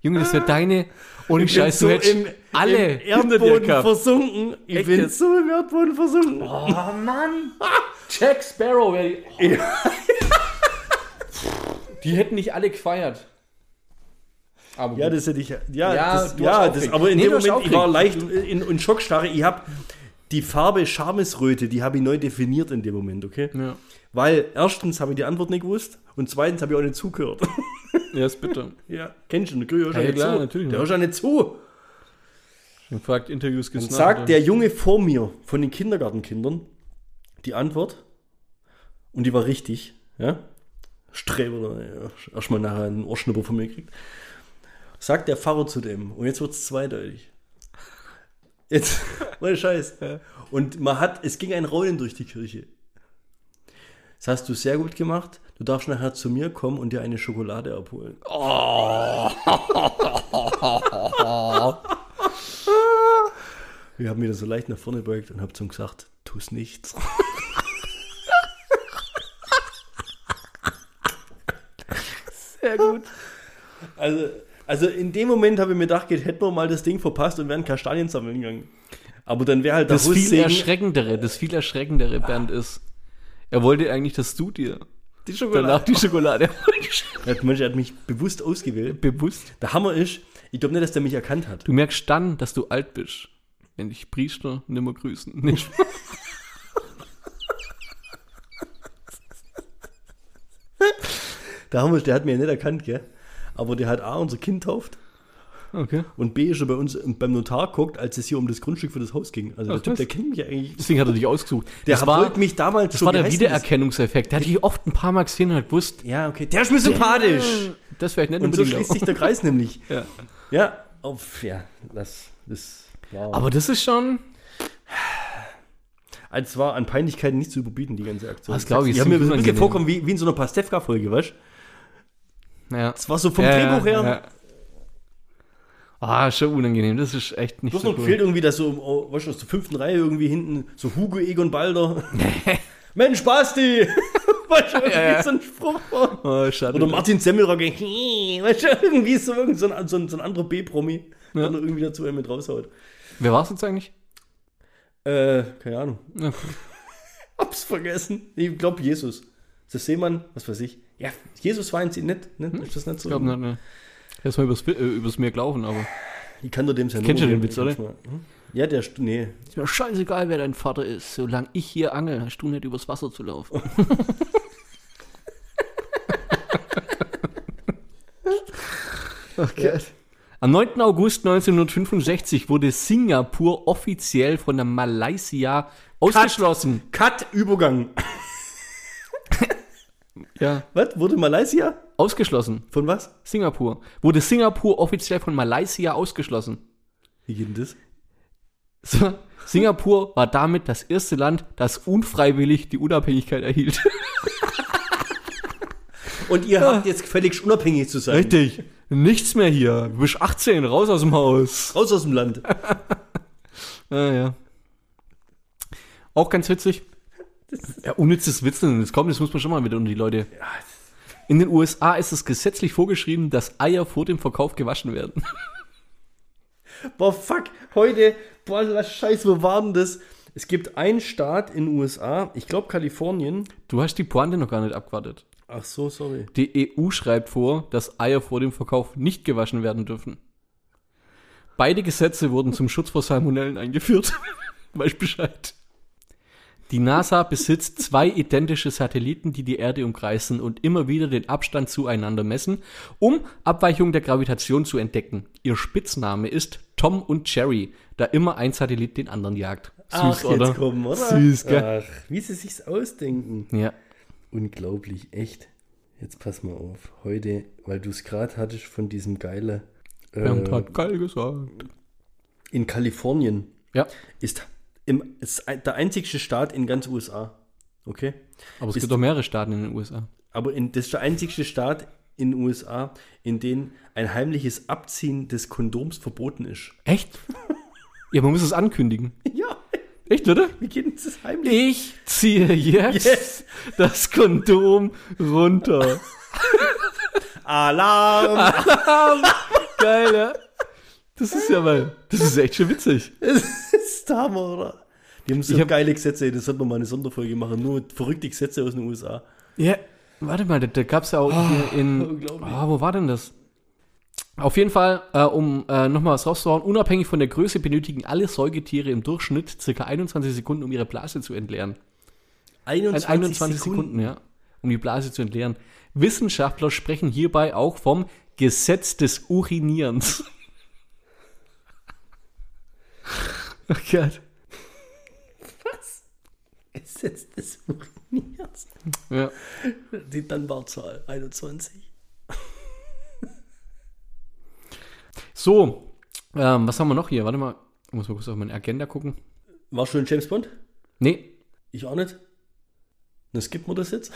Junge, das wäre deine. Ohne Scheiß, so du hättest alle im Erdboden versunken. Ich echt bin jetzt so im Erdboden versunken. Oh Mann. Jack Sparrow. Die hätten nicht alle gefeiert. Aber ja, das hätte ich. Aber in dem Moment, ich war leicht in Schockstarre. Ich habe die Farbe Schamesröte, die habe ich neu definiert in dem Moment, okay? Ja. Weil erstens habe ich die Antwort nicht gewusst und zweitens habe ich auch nicht zugehört. Yes, bitte. Ja, kennst du, der hörst ja nicht klar, zu. Natürlich der hörst ja nicht zu. Dann fragt Interviews gesagt. Und sagt der Junge vor mir, von den Kindergartenkindern, die Antwort, und die war richtig, ja, Streber, ja, erstmal nachher einen Ohrschnupper von mir gekriegt, sagt der Pfarrer zu dem, und jetzt wird es zweideutig. Jetzt, ohne Scheiß. Und es ging ein Raunen durch die Kirche. Das hast du sehr gut gemacht. Du darfst nachher zu mir kommen und dir eine Schokolade abholen. Oh. Wir haben wieder so leicht nach vorne beugt und haben zum gesagt, tu's nichts. Sehr gut. Also in dem Moment habe ich mir gedacht, hätten wir mal das Ding verpasst und wären Kastanien sammeln gegangen. Aber dann wäre halt das viel erschreckendere Bernd ist. Er wollte eigentlich, dass du dir die Schokolade. Der Mensch hat mich bewusst ausgewählt. Bewusst. Der Hammer ist, ich glaube nicht, dass der mich erkannt hat. Du merkst dann, dass du alt bist, wenn dich Priester nimmer grüßen. Nicht. Der Hamburg, der hat mich ja nicht erkannt, gell? Aber der hat A, unser Kind tauft. Okay. Und B, ist schon bei uns beim Notar geguckt, als es hier um das Grundstück für das Haus ging. Also der Typ, der kennt mich ja eigentlich. Deswegen hat er dich ausgesucht. Der wollte mich damals schon. Das war der Wiedererkennungseffekt. Der hat dich oft ein paar Mal gesehen, halt wusst. Ja, okay. Der ist mir sympathisch. Das wäre ich nicht. Und so schließt sich der Kreis nämlich. Ja. Ja. Wow. Aber das ist schon... Es war an Peinlichkeiten nicht zu überbieten, die ganze Aktion. Das glaube ich. Ich habe mir ein bisschen vorkommen wie in so einer Pastewka-Folge, weißt du? Ja. Das war so vom Drehbuch her... Ja. Ah, schon unangenehm, das ist echt nicht so cool. Du hast noch gefehlt irgendwie, dass so, weißt du, aus der 5. Reihe irgendwie hinten so Hugo, Egon, Balder. Mensch, Basti! Weißt du, irgendwie so ein Spruch. Oh, schade. Oder Martin Semmelrock. Weißt du, irgendwie ist so so ein anderer B-Promi, der noch irgendwie dazu mit raushaut. Wer war es jetzt eigentlich? Keine Ahnung. Ja. Hab's vergessen. Ich glaube, Jesus. Ist das Seemann? Was weiß ich. Ja, Jesus war sie nicht, ne? Ist das nicht so? Ich glaube nicht, ne. Erstmal übers Meer glauben, aber... Die kann doch dem sein. Kennst du den Witz, oder? Ja, der... Nee. Ist mir scheißegal, wer dein Vater ist. Solange ich hier angel, hast du nicht übers Wasser zu laufen. Okay. Ja. Am 9. August 1965 wurde Singapur offiziell von der Malaysia ausgeschlossen. Cut, Übergang. Ja. Was? Wurde Malaysia? Ausgeschlossen. Von was? Singapur. Wurde Singapur offiziell von Malaysia ausgeschlossen. Wie geht denn das? So, Singapur war damit das erste Land, das unfreiwillig die Unabhängigkeit erhielt. Und ihr habt jetzt gefälligst unabhängig zu sein. Richtig. Nichts mehr hier. Du bist 18, raus aus dem Haus. Raus aus dem Land. Naja. Ah, auch ganz witzig. Ja, unnützes Witzeln, das muss man schon mal wieder unter die Leute. Ja. In den USA ist es gesetzlich vorgeschrieben, dass Eier vor dem Verkauf gewaschen werden. Boah, fuck, heute, boah, das Scheiß, wo war denn das? Es gibt einen Staat in den USA, ich glaube Kalifornien. Du hast die Pointe noch gar nicht abgewartet. Ach so, sorry. Die EU schreibt vor, dass Eier vor dem Verkauf nicht gewaschen werden dürfen. Beide Gesetze wurden zum Schutz vor Salmonellen eingeführt. Weiß Bescheid. Die NASA besitzt 2 identische Satelliten, die die Erde umkreisen und immer wieder den Abstand zueinander messen, um Abweichungen der Gravitation zu entdecken. Ihr Spitzname ist Tom und Jerry, da immer ein Satellit den anderen jagt. Süß, ach, oder? Jetzt kommen, oder? Süß, gell? Ach, wie sie sich's ausdenken. Ja. Unglaublich, echt. Jetzt pass mal auf. Heute, weil du es gerade hattest von diesem geile... Wir haben gerade geil gesagt. In Kalifornien ist... Ist der einzigste Staat in ganz USA. Okay? Aber es gibt doch mehrere Staaten in den USA. Aber das ist der einzigste Staat in den USA, in dem ein heimliches Abziehen des Kondoms verboten ist. Echt? Ja, man muss es ankündigen. Ja. Echt, oder? Wie geht denn das heimlich? Ich ziehe jetzt das Kondom runter. Alarm! Alarm! Geil, ja. Das ist echt schon witzig. Das ist Hammer, oder? Die haben so geile Gesetze, das sollten wir mal eine Sonderfolge machen, nur verrückte Gesetze aus den USA. Ja, warte mal, da gab es ja auch hier in... wo war denn das? Auf jeden Fall, um nochmal was rauszuhauen, unabhängig von der Größe benötigen alle Säugetiere im Durchschnitt ca. 21 Sekunden, um ihre Blase zu entleeren. 21 Sekunden, ja, um die Blase zu entleeren. Wissenschaftler sprechen hierbei auch vom Gesetz des Urinierens. Oh Gott. Was? Gesetz des Uriniers? Ja. Die Dunbar-Zahl 21. So, was haben wir noch hier? Warte mal, ich muss mal kurz auf meine Agenda gucken. Warst du in James Bond? Nee. Ich auch nicht. Dann skippen wir das jetzt.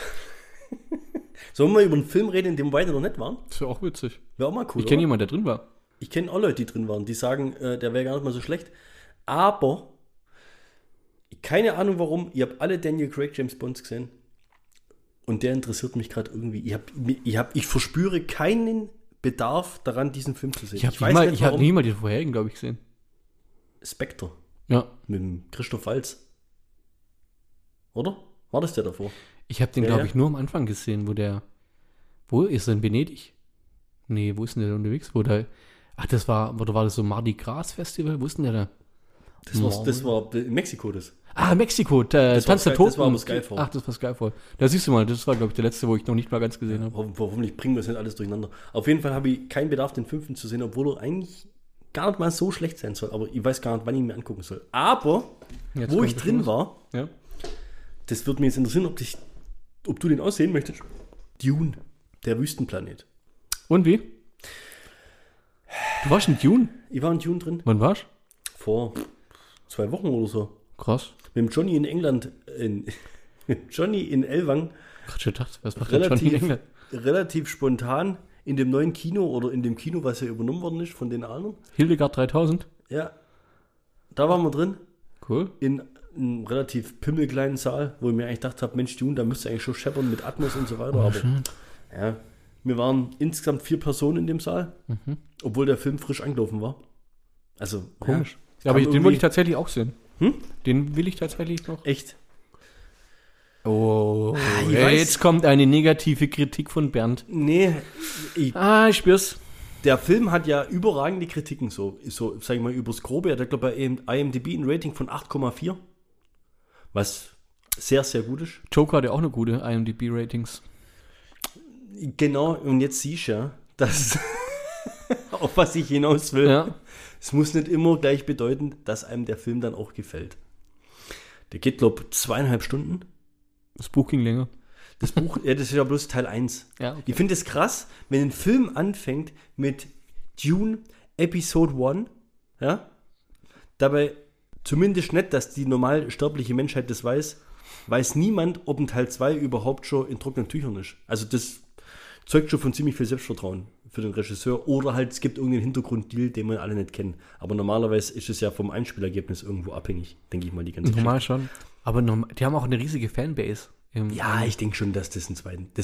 Sollen wir über einen Film reden, in dem wir beide noch nicht waren? Das wäre auch witzig. Wäre auch mal cool. Ich kenne jemanden, der drin war. Ich kenne auch Leute, die drin waren, die sagen, der wäre gar nicht mal so schlecht. Aber, keine Ahnung warum, ihr habt alle Daniel Craig James Bonds gesehen und der interessiert mich gerade irgendwie. Ich verspüre keinen Bedarf daran, diesen Film zu sehen. Ich habe nie mal den vorherigen, glaube ich, gesehen. Spectre. Ja. Mit dem Christoph Waltz. Oder? War das der davor? Ich habe den, glaube ich, nur am Anfang gesehen, wo ist er in Venedig? Nee, wo ist denn der unterwegs? War das so Mardi Gras Festival? Wo ist denn der da? Das war in Mexiko. Ah, Mexiko, Tanz der Toten. Das war Skyfall. Ach, das war Skyfall. Da siehst du mal, das war, glaube ich, der letzte, wo ich noch nicht mal ganz gesehen habe. Hoffentlich bringen wir das nicht alles durcheinander. Auf jeden Fall habe ich keinen Bedarf, den fünften zu sehen, obwohl er eigentlich gar nicht mal so schlecht sein soll. Aber ich weiß gar nicht, wann ich ihn mir angucken soll. Aber, jetzt wo ich drin war, ja, das wird mir jetzt interessieren, ob du den aussehen möchtest. Dune, der Wüstenplanet. Und wie? Du warst in Dune? Ich war in Dune drin. Wann warst du? Vor 2 Wochen oder so. Krass. Mit dem Johnny in England, Johnny in Elwang. Ach, schon gedacht, was macht der Johnny in England? Relativ spontan in dem neuen Kino oder in dem Kino, was ja übernommen worden ist von den anderen. Hildegard 3000? Ja. Da waren wir drin. Cool. In einem relativ pimmelkleinen Saal, wo ich mir eigentlich gedacht habe, Mensch, Dune, da müsste eigentlich schon scheppern mit Atmos und so weiter. Oh, aber schön. Ja. Wir waren insgesamt 4 Personen in dem Saal, obwohl der Film frisch angelaufen war. Also, komisch. Ja, aber den wollte ich tatsächlich auch sehen. Hm? Den will ich tatsächlich noch. Echt? Oh, jetzt kommt eine negative Kritik von Bernd. Nee. Ich spür's. Der Film hat ja überragende Kritiken, so sag ich mal, übers Grobe. Er hat, glaube ich, bei IMDb ein Rating von 8,4. Was sehr, sehr gut ist. Joker hat ja auch eine gute IMDb-Ratings. Genau, und jetzt siehst du ja, dass, auf was ich hinaus will, ja. Es muss nicht immer gleich bedeuten, dass einem der Film dann auch gefällt. Der geht, glaube ich, 2,5 Stunden. Das Buch ging länger. Das Buch, ja, das ist ja bloß Teil 1. Ja, okay. Ich finde es krass, wenn ein Film anfängt mit Dune Episode 1, ja, dabei zumindest nicht, dass die normal sterbliche Menschheit das weiß niemand, ob ein Teil 2 überhaupt schon in trockenen Tüchern ist. Also das zeugt schon von ziemlich viel Selbstvertrauen für den Regisseur. Oder halt, es gibt irgendeinen Hintergrunddeal, den wir alle nicht kennen. Aber normalerweise ist es ja vom Einspielergebnis irgendwo abhängig, denke ich mal, die ganze Zeit. Normal schon. Aber die haben auch eine riesige Fanbase. Ja, ich denke schon, dass das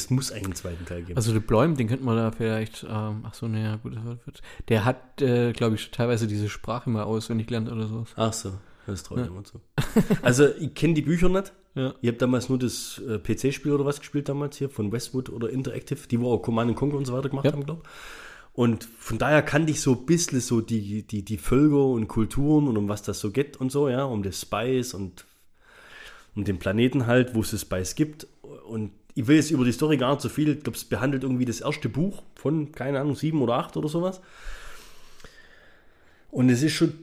muss einen zweiten Teil geben. Also der Bläum, den könnte man da vielleicht, der hat, glaube ich, teilweise diese Sprache mal auswendig gelernt oder sowas. Ach so, das traue ich immer zu. Also ich kenne die Bücher nicht. Ja. Ich habe damals nur das PC-Spiel oder was gespielt damals hier von Westwood oder Interactive, die wo auch Command & Conquer und so weiter gemacht haben, glaube ich. Und von daher kannte ich so ein bisschen so die Völker und Kulturen und um was das so geht und so, ja, um das Spice und um den Planeten halt, wo es das Spice gibt. Und ich will jetzt über die Story gar nicht so viel, ich glaube, es behandelt irgendwie das erste Buch von, keine Ahnung, 7 oder 8 oder sowas. Und es ist schon,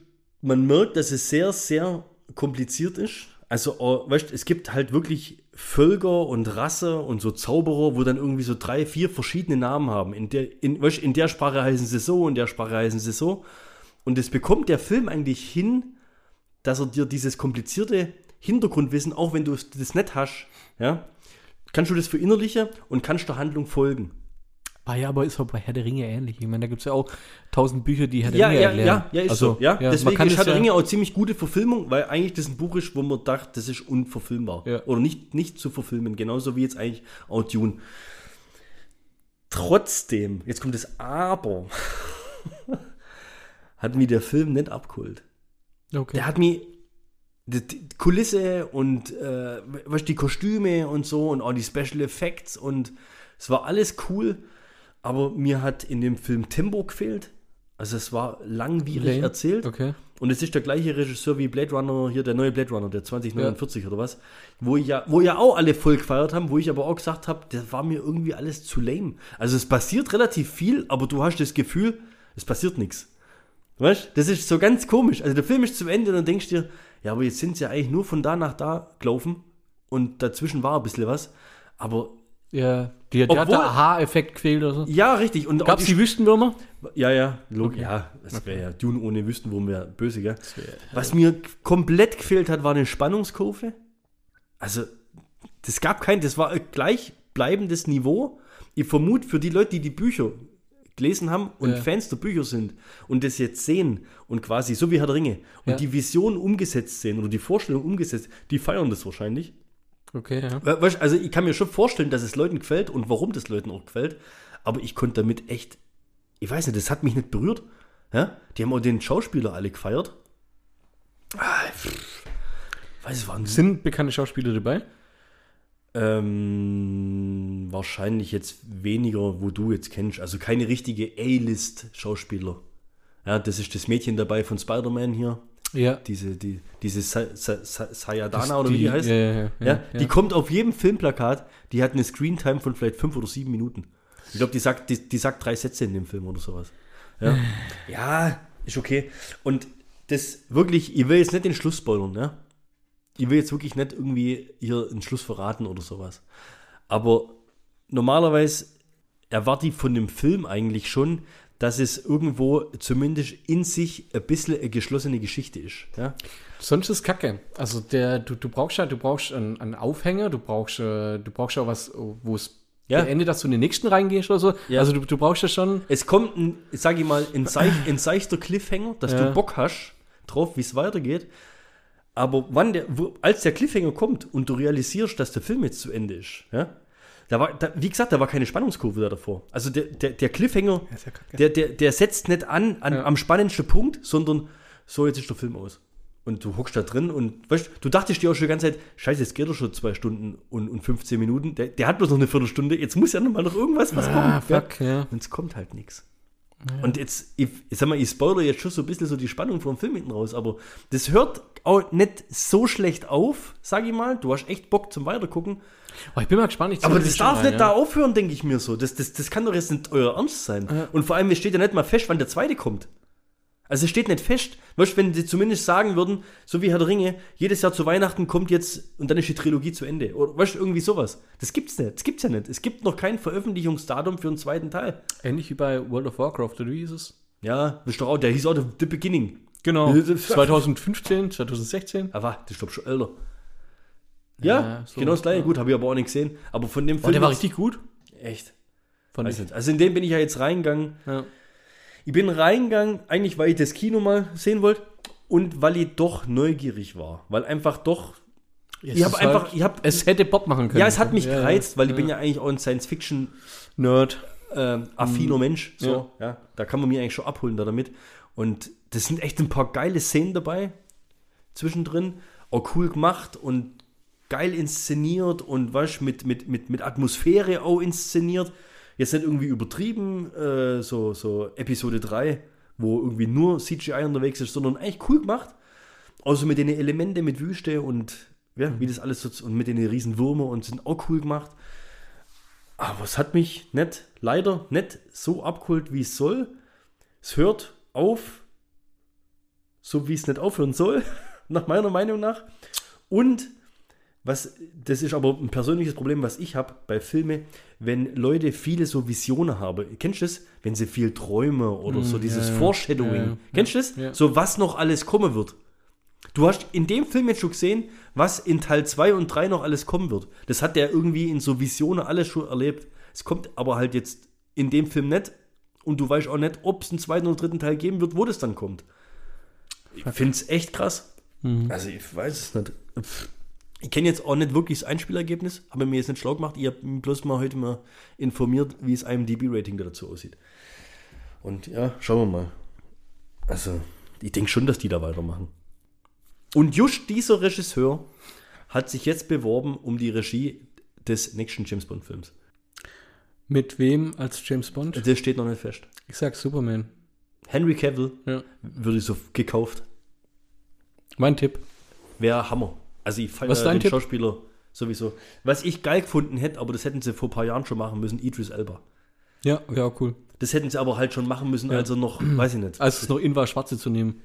man merkt, dass es sehr, sehr kompliziert ist. Also, weißt du, es gibt halt wirklich Völker und Rasse und so Zauberer, wo dann irgendwie so 3, 4 verschiedene Namen haben. In der Sprache heißen sie so, in der Sprache heißen sie so. Und das bekommt der Film eigentlich hin, dass er dir dieses komplizierte Hintergrundwissen, auch wenn du das nicht hast, ja, kannst du das verinnerlichen und kannst der Handlung folgen. Ah ja, aber ist auch bei Herr der Ringe ähnlich. Ich meine, da gibt es ja auch 1000 Bücher, die Herr der Ringe erklären. Ja, ist also, so. Ja. Ja, deswegen ist Herr der Ringe auch ziemlich gute Verfilmung, weil eigentlich das ein Buch ist, wo man dachte, das ist unverfilmbar. Ja. Oder nicht zu verfilmen. Genauso wie jetzt eigentlich auch Dune. Trotzdem, jetzt kommt das Aber, hat mich der Film nicht abgeholt. Okay. Der hat mich die Kulisse und weißt, die Kostüme und so und auch die Special Effects und es war alles cool, aber mir hat in dem Film Tempo gefehlt. Also es war langwierig erzählt. Okay. Und es ist der gleiche Regisseur wie Blade Runner, hier der neue Blade Runner, der 2049 oder was, wo ja auch alle voll gefeiert haben, wo ich aber auch gesagt habe, das war mir irgendwie alles zu lame. Also es passiert relativ viel, aber du hast das Gefühl, es passiert nichts. Weißt, das ist so ganz komisch. Also der Film ist zum Ende und dann denkst du dir, ja, aber jetzt sind sie ja eigentlich nur von da nach da gelaufen und dazwischen war ein bisschen was, aber ja, der hat der Aha-Effekt gefehlt oder so. Ja, richtig. Und gab es die Wüstenwürmer? Ja, Loki. Okay. Ja, das wäre ja Dune ohne Wüstenwurm wäre böse, gell? Was mir komplett gefehlt hat, war eine Spannungskurve. Also, das gab kein, das war gleichbleibendes Niveau. Ich vermute, für die Leute, die die Bücher gelesen haben und Fans der Bücher sind und das jetzt sehen und quasi, so wie Herr der Ringe, und die Vision umgesetzt sehen oder die Vorstellung umgesetzt, die feiern das wahrscheinlich. Okay, ja. Also ich kann mir schon vorstellen, dass es Leuten gefällt und warum das Leuten auch gefällt, aber ich konnte damit echt, ich weiß nicht, das hat mich nicht berührt. Ja? Die haben auch den Schauspieler alle gefeiert. Weiß ich, Wahnsinn. Sind bekannte Schauspieler dabei? Wahrscheinlich jetzt weniger, wo du jetzt kennst. Also keine richtige A-List-Schauspieler. Ja, das ist das Mädchen dabei von Spider-Man hier. Ja. Diese Sayadana oder wie die heißt. Ja. Die kommt auf jedem Filmplakat, die hat eine Screentime von vielleicht 5 oder 7 Minuten. Ich glaube, die sagt 3 Sätze in dem Film oder sowas. Ja, ja, ist okay. Und das wirklich, ich will jetzt nicht den Schluss spoilern, ne? Ich will jetzt wirklich nicht irgendwie hier einen Schluss verraten oder sowas. Aber normalerweise erwarte ich von dem Film eigentlich schon, dass es irgendwo zumindest in sich ein bisschen eine geschlossene Geschichte ist. Ja? Sonst ist Kacke. Also du brauchst einen Aufhänger, du brauchst ja was, wo es beendet, dass du in den nächsten reingehst oder so. Ja. Also du brauchst ja schon... Es kommt, ein seichter Cliffhanger, dass du Bock hast drauf, wie es weitergeht. Aber als der Cliffhanger kommt und du realisierst, dass der Film jetzt zu Ende ist, ja? Wie gesagt, da war keine Spannungskurve da davor. Also der Cliffhanger, der setzt nicht an am spannendsten Punkt, sondern so, jetzt ist der Film aus. Und du hockst da drin und weißt, du dachtest dir auch schon die ganze Zeit, scheiße, jetzt geht er schon 2 Stunden und 15 Minuten. Der hat bloß noch eine Viertelstunde, jetzt muss ja nochmal noch irgendwas kommen. Fuck, ja. Und es kommt halt nichts. Ja. Und jetzt, ich spoilere jetzt schon so ein bisschen so die Spannung vom Film hinten raus, aber das hört auch nicht so schlecht auf, sag ich mal. Du hast echt Bock zum Weitergucken. Oh, ich bin mal gespannt. Aber das darf nicht da aufhören, denke ich mir so. Das kann doch jetzt nicht euer Ernst sein. Ja. Und vor allem, es steht ja nicht mal fest, wann der zweite kommt. Also es steht nicht fest. Weißt, wenn sie zumindest sagen würden, so wie Herr der Ringe, jedes Jahr zu Weihnachten kommt jetzt und dann ist die Trilogie zu Ende. Oder weißt, irgendwie sowas. Das gibt's nicht. Das gibt's ja nicht. Es gibt noch kein Veröffentlichungsdatum für einen zweiten Teil. Ähnlich wie bei World of Warcraft, oder wie hieß es? Ja, der hieß auch The Beginning. Genau. 2015, 2016. Aber das ist doch schon älter. Ja, so, genau das gleiche. Ja. Gut, habe ich aber auch nicht gesehen. Aber von dem Film... Der war richtig gut. Echt. Also in den bin ich ja jetzt reingegangen. Ja. Ich bin reingegangen, eigentlich, weil ich das Kino mal sehen wollte und weil ich doch neugierig war. Weil einfach doch... es hätte Bock machen können. Ja, es hat mich gereizt, weil ich bin ja eigentlich auch ein Science-Fiction-Nerd, affiner Mensch. So. Ja. Ja, da kann man mich eigentlich schon abholen damit. Und das sind echt ein paar geile Szenen dabei. Zwischendrin. Auch cool gemacht und geil inszeniert und weißt, mit Atmosphäre auch inszeniert. Jetzt nicht irgendwie übertrieben, so Episode 3, wo irgendwie nur CGI unterwegs ist, sondern echt cool gemacht. Also mit den Elementen, mit Wüste und wie das alles so, und mit den riesen Würmer und sind auch cool gemacht. Aber es hat mich leider nicht so abgeholt, wie es soll. Es hört auf, so wie es nicht aufhören soll, nach meiner Meinung nach. Und das ist aber ein persönliches Problem, was ich habe bei Filmen, wenn Leute viele so Visionen haben. Kennst du das? Wenn sie viel träumen oder so dieses Foreshadowing. Kennst du das? Ja. So, was noch alles kommen wird. Du hast in dem Film jetzt schon gesehen, was in Teil 2 und 3 noch alles kommen wird. Das hat der irgendwie in so Visionen alles schon erlebt. Es kommt aber halt jetzt in dem Film nicht und du weißt auch nicht, ob es einen zweiten oder dritten Teil geben wird, wo das dann kommt. Ich finde es echt krass. Mhm. Also ich weiß es nicht. Ich kenne jetzt auch nicht wirklich das Einspielergebnis, habe mir jetzt nicht schlau gemacht. Ich habe bloß mal heute mal informiert, wie es IMDb-Rating dazu aussieht. Und ja, schauen wir mal. Also, ich denke schon, dass die da weitermachen. Und just dieser Regisseur hat sich jetzt beworben um die Regie des nächsten James-Bond-Films. Mit wem als James Bond? Das steht noch nicht fest. Ich sag Superman. Henry Cavill würde ich so gekauft. Mein Tipp. Wäre Hammer. Also ich feiere den Tipp? Schauspieler sowieso. Was ich geil gefunden hätte, aber das hätten sie vor ein paar Jahren schon machen müssen, Idris Elba. Ja, cool. Das hätten sie aber halt schon machen müssen, als er noch, weiß ich nicht. Als es noch in war, Schwarze zu nehmen.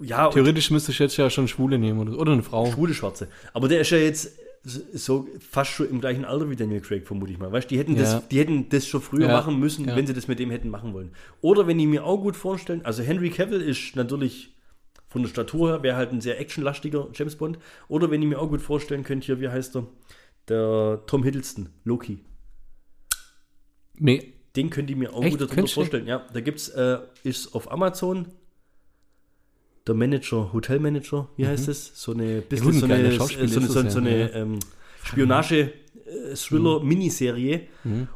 Ja. Theoretisch müsste ich jetzt ja schon Schwule nehmen oder eine Frau. Schwule Schwarze. Aber der ist ja jetzt so fast schon im gleichen Alter wie Daniel Craig, vermute ich mal. Weißt, die hätten das schon früher machen müssen, wenn sie das mit dem hätten machen wollen. Oder wenn ich mir auch gut vorstellen, also Henry Cavill ist natürlich... Von der Statur her wäre halt ein sehr actionlastiger James Bond. Oder wenn ich mir auch gut vorstellen könnte, hier, wie heißt er? Der Tom Hiddleston, Loki. Nee. Den könnt ihr mir auch gut darunter vorstellen. Ja, da gibt's, ist auf Amazon der Hotelmanager, wie heißt es? So eine bisschen so eine Spionage-Thriller-Miniserie.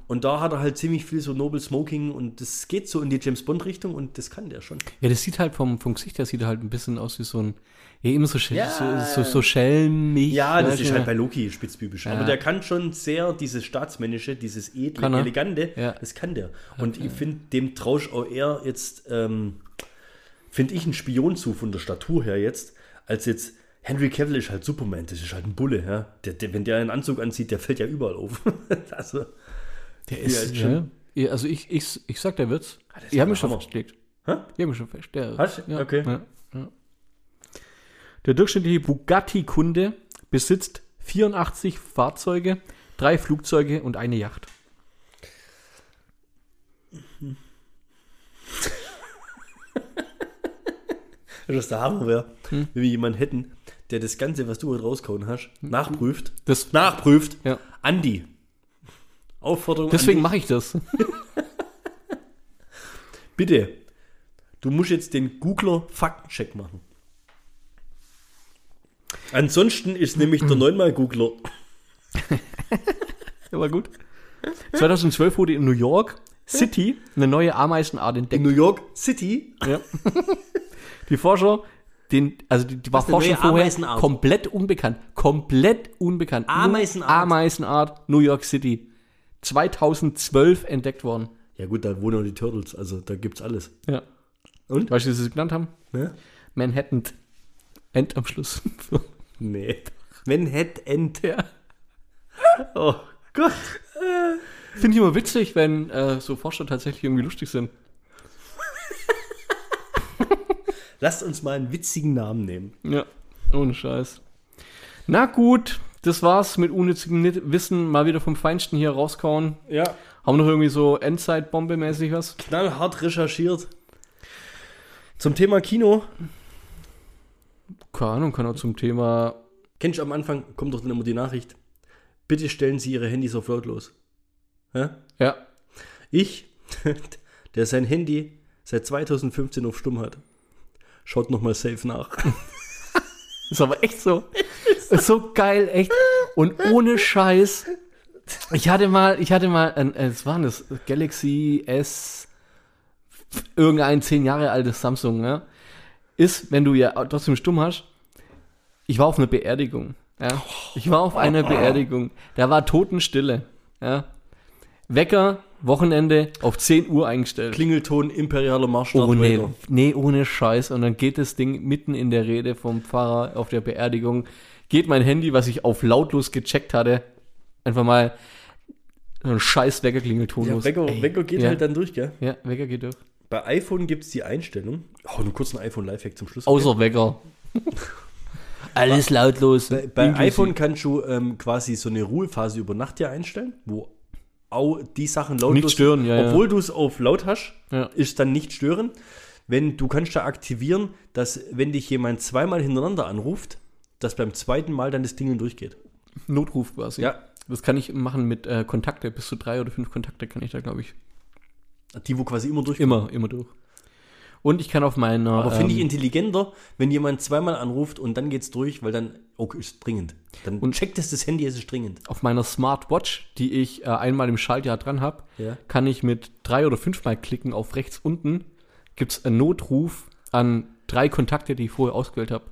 Und da hat er halt ziemlich viel so Noble Smoking und das geht so in die James-Bond-Richtung und das kann der schon. Ja, das sieht halt vom Gesicht her, sieht halt ein bisschen aus wie so ein, immer so schelmig. Ja, das ist halt bei Loki spitzbübisch. Ja. Aber der kann schon sehr dieses Staatsmännische, dieses edle, elegante, das kann der. Und ich finde, dem trausch auch eher jetzt finde ich einen Spion zu von der Statur her jetzt, als jetzt Henry Cavill ist halt Superman, das ist halt ein Bulle, ja? Der, wenn der einen Anzug anzieht, der fällt ja überall auf. Also, der ist halt schon. Ja, also ich sag, der wird's. Die haben mich schon festgelegt. Hast du? Ja, okay. Ja. Der durchschnittliche Bugatti-Kunde besitzt 84 Fahrzeuge, 3 Flugzeuge und eine Yacht. Das ist der Hammer, wenn wir jemanden hätten, der das Ganze, was du heute rausgehauen hast, nachprüft. Ja. Andi. Aufforderung. Deswegen mache ich das. Bitte, du musst jetzt den Googler-Faktencheck machen. Ansonsten ist nämlich der 9-mal-Googler. Der war gut. 2012 wurde in New York City eine neue Ameisenart entdeckt. In New York City? Ja. Die Forscher, die war Forscher vorher komplett unbekannt. Ameisenart New York City. 2012 entdeckt worden. Ja gut, da wohnen auch die Turtles, also da gibt's alles. Ja. Und? Weißt du, wie sie es genannt haben? Ja? Manhattan. End am Schluss. Nee. Manhattan. Ja. Oh Gott. Finde ich immer witzig, wenn so Forscher tatsächlich irgendwie lustig sind. Lasst uns mal einen witzigen Namen nehmen. Ja, ohne Scheiß. Na gut, das war's mit unnützigem Wissen. Mal wieder vom Feinsten hier rauskauen. Ja. Haben wir noch irgendwie so Endzeit-Bombe-mäßig was? Knallhart recherchiert. Zum Thema Kino. Keine Ahnung, kann auch zum Thema... Kennst du, am Anfang kommt doch dann immer die Nachricht. Bitte stellen Sie Ihre Handys auf lautlos. Hä? Ja. Ich, der sein Handy seit 2015 auf stumm hat, schaut nochmal safe nach. Ist aber echt so. Ist so geil, echt. Und ohne Scheiß. Ich hatte mal was war denn das? Galaxy S, irgendein 10 Jahre altes Samsung, ne? Ist, wenn du ja trotzdem stumm hast, ich war auf einer Beerdigung. Ja? Da war Totenstille. Ja? Wecker, Wochenende auf 10 Uhr eingestellt. Klingelton, imperialer Marschstart. Nee, ohne Scheiß. Und dann geht das Ding mitten in der Rede vom Pfarrer auf der Beerdigung. Geht mein Handy, was ich auf lautlos gecheckt hatte, einfach mal so ein scheiß Wecker-Klingelton los. Wecker geht halt dann durch, gell? Ja, Wecker geht durch. Bei iPhone gibt es die Einstellung. Oh, nur kurz ein iPhone-Lifehack zum Schluss. Außer Wecker. Alles lautlos. Bei iPhone kannst du quasi so eine Ruhephase über Nacht ja einstellen, wo die Sachen lautlos. Nicht stören, ja. Obwohl du es auf laut hast, ist dann nicht stören. Wenn du kannst da aktivieren, dass wenn dich jemand zweimal hintereinander anruft, dass beim zweiten Mal dann das Ding durchgeht. Notruf quasi. Ja. Das kann ich machen mit Kontakte. Bis zu 3 oder 5 Kontakte kann ich da, glaube ich. Die, wo quasi immer durchgeht? Immer durch. Und ich kann auf meiner... Aber finde ich intelligenter, wenn jemand zweimal anruft und dann geht's durch, weil dann, okay, ist dringend. Dann und checkt es das Handy, es ist dringend. Auf meiner Smartwatch, die ich einmal im Schaltjahr dran habe, kann ich mit 3 oder 5 Mal klicken auf rechts unten, gibt's einen Notruf an 3 Kontakte, die ich vorher ausgewählt habe.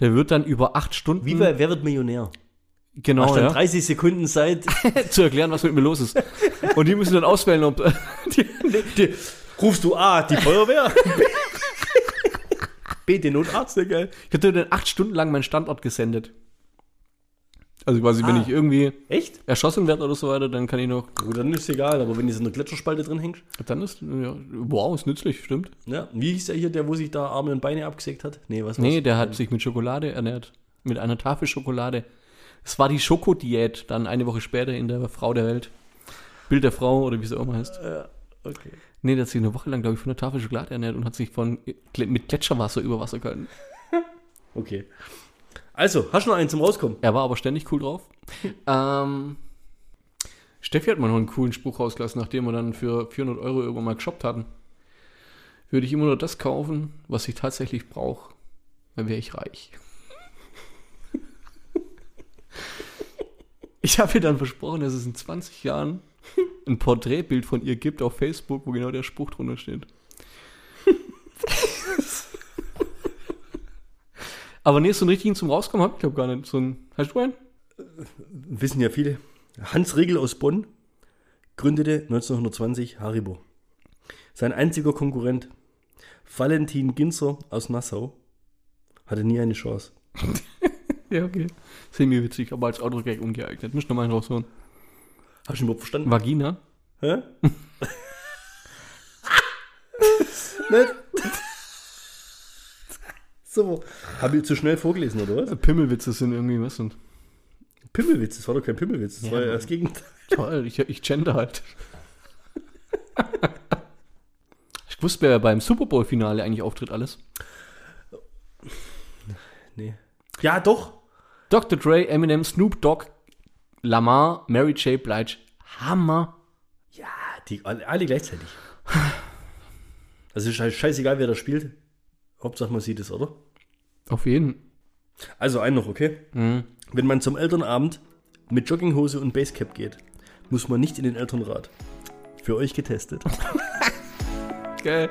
Der wird dann über 8 Stunden... Wie bei Wer wird Millionär? Genau, hast dann 30 Sekunden Zeit, zu erklären, was mit mir los ist. Und die müssen dann auswählen, ob... die rufst du A, die Feuerwehr? B, den Notarzt, der geil. Ich hatte dann 8 Stunden lang meinen Standort gesendet. Also quasi, wenn ich irgendwie erschossen werde oder so weiter, dann kann ich noch... Oh, dann ist es egal, aber wenn du so eine Gletscherspalte drin hängst... Dann ist... Ja, wow, ist nützlich, stimmt. Ja, wie hieß der hier, der, wo sich da Arme und Beine abgesägt hat? Nee, was war's? Nee, der hat sich mit Schokolade ernährt. Mit einer Tafel Schokolade. Es war die Schokodiät, dann eine Woche später in der Frau der Welt. Bild der Frau oder wie es auch immer heißt. Okay. Nee, der hat sich eine Woche lang, glaube ich, von der Tafel Schokolade ernährt und hat sich mit Gletscherwasser über Wasser gehalten. Okay. Also, hast du noch einen zum Rauskommen? Er war aber ständig cool drauf. Steffi hat mal noch einen coolen Spruch rausgelassen, nachdem wir dann für 400 Euro irgendwann mal geshoppt hatten. Würde ich immer nur das kaufen, was ich tatsächlich brauche, dann wäre ich reich. Ich habe ihr dann versprochen, dass es in 20 Jahren ein Porträtbild von ihr gibt auf Facebook, wo genau der Spruch drunter steht. Aber nee, so einen richtigen zum Rauskommen habe ich, glaube gar nicht. Hast du einen? Wissen ja viele. Hans Riegel aus Bonn gründete 1920 Haribo. Sein einziger Konkurrent Valentin Ginzer aus Nassau hatte nie eine Chance. Ja, okay. Semi-witzig, aber als Outro-Gag ungeeignet. Müssen wir mal einen raushören. Hast du ihn überhaupt verstanden? Vagina? Hä? Nett. So. Hab ich zu schnell vorgelesen, oder was? Pimmelwitze sind irgendwie, was sind? Pimmelwitz, das war doch kein Pimmelwitz, das war ja das Gegenteil. Toll, ich gender halt. Ich wusste, wer beim Super Bowl-Finale eigentlich auftritt, alles. Nee. Ja, doch. Dr. Dre, Eminem, Snoop Dogg, Lamar, Mary J. Blige. Hammer. Ja, die alle gleichzeitig. Also ist halt scheißegal, wer da spielt. Hauptsache man sieht es, oder? Auf jeden. Also einen noch, okay? Mhm. Wenn man zum Elternabend mit Jogginghose und Basecap geht, muss man nicht in den Elternrat. Für euch getestet. Geil.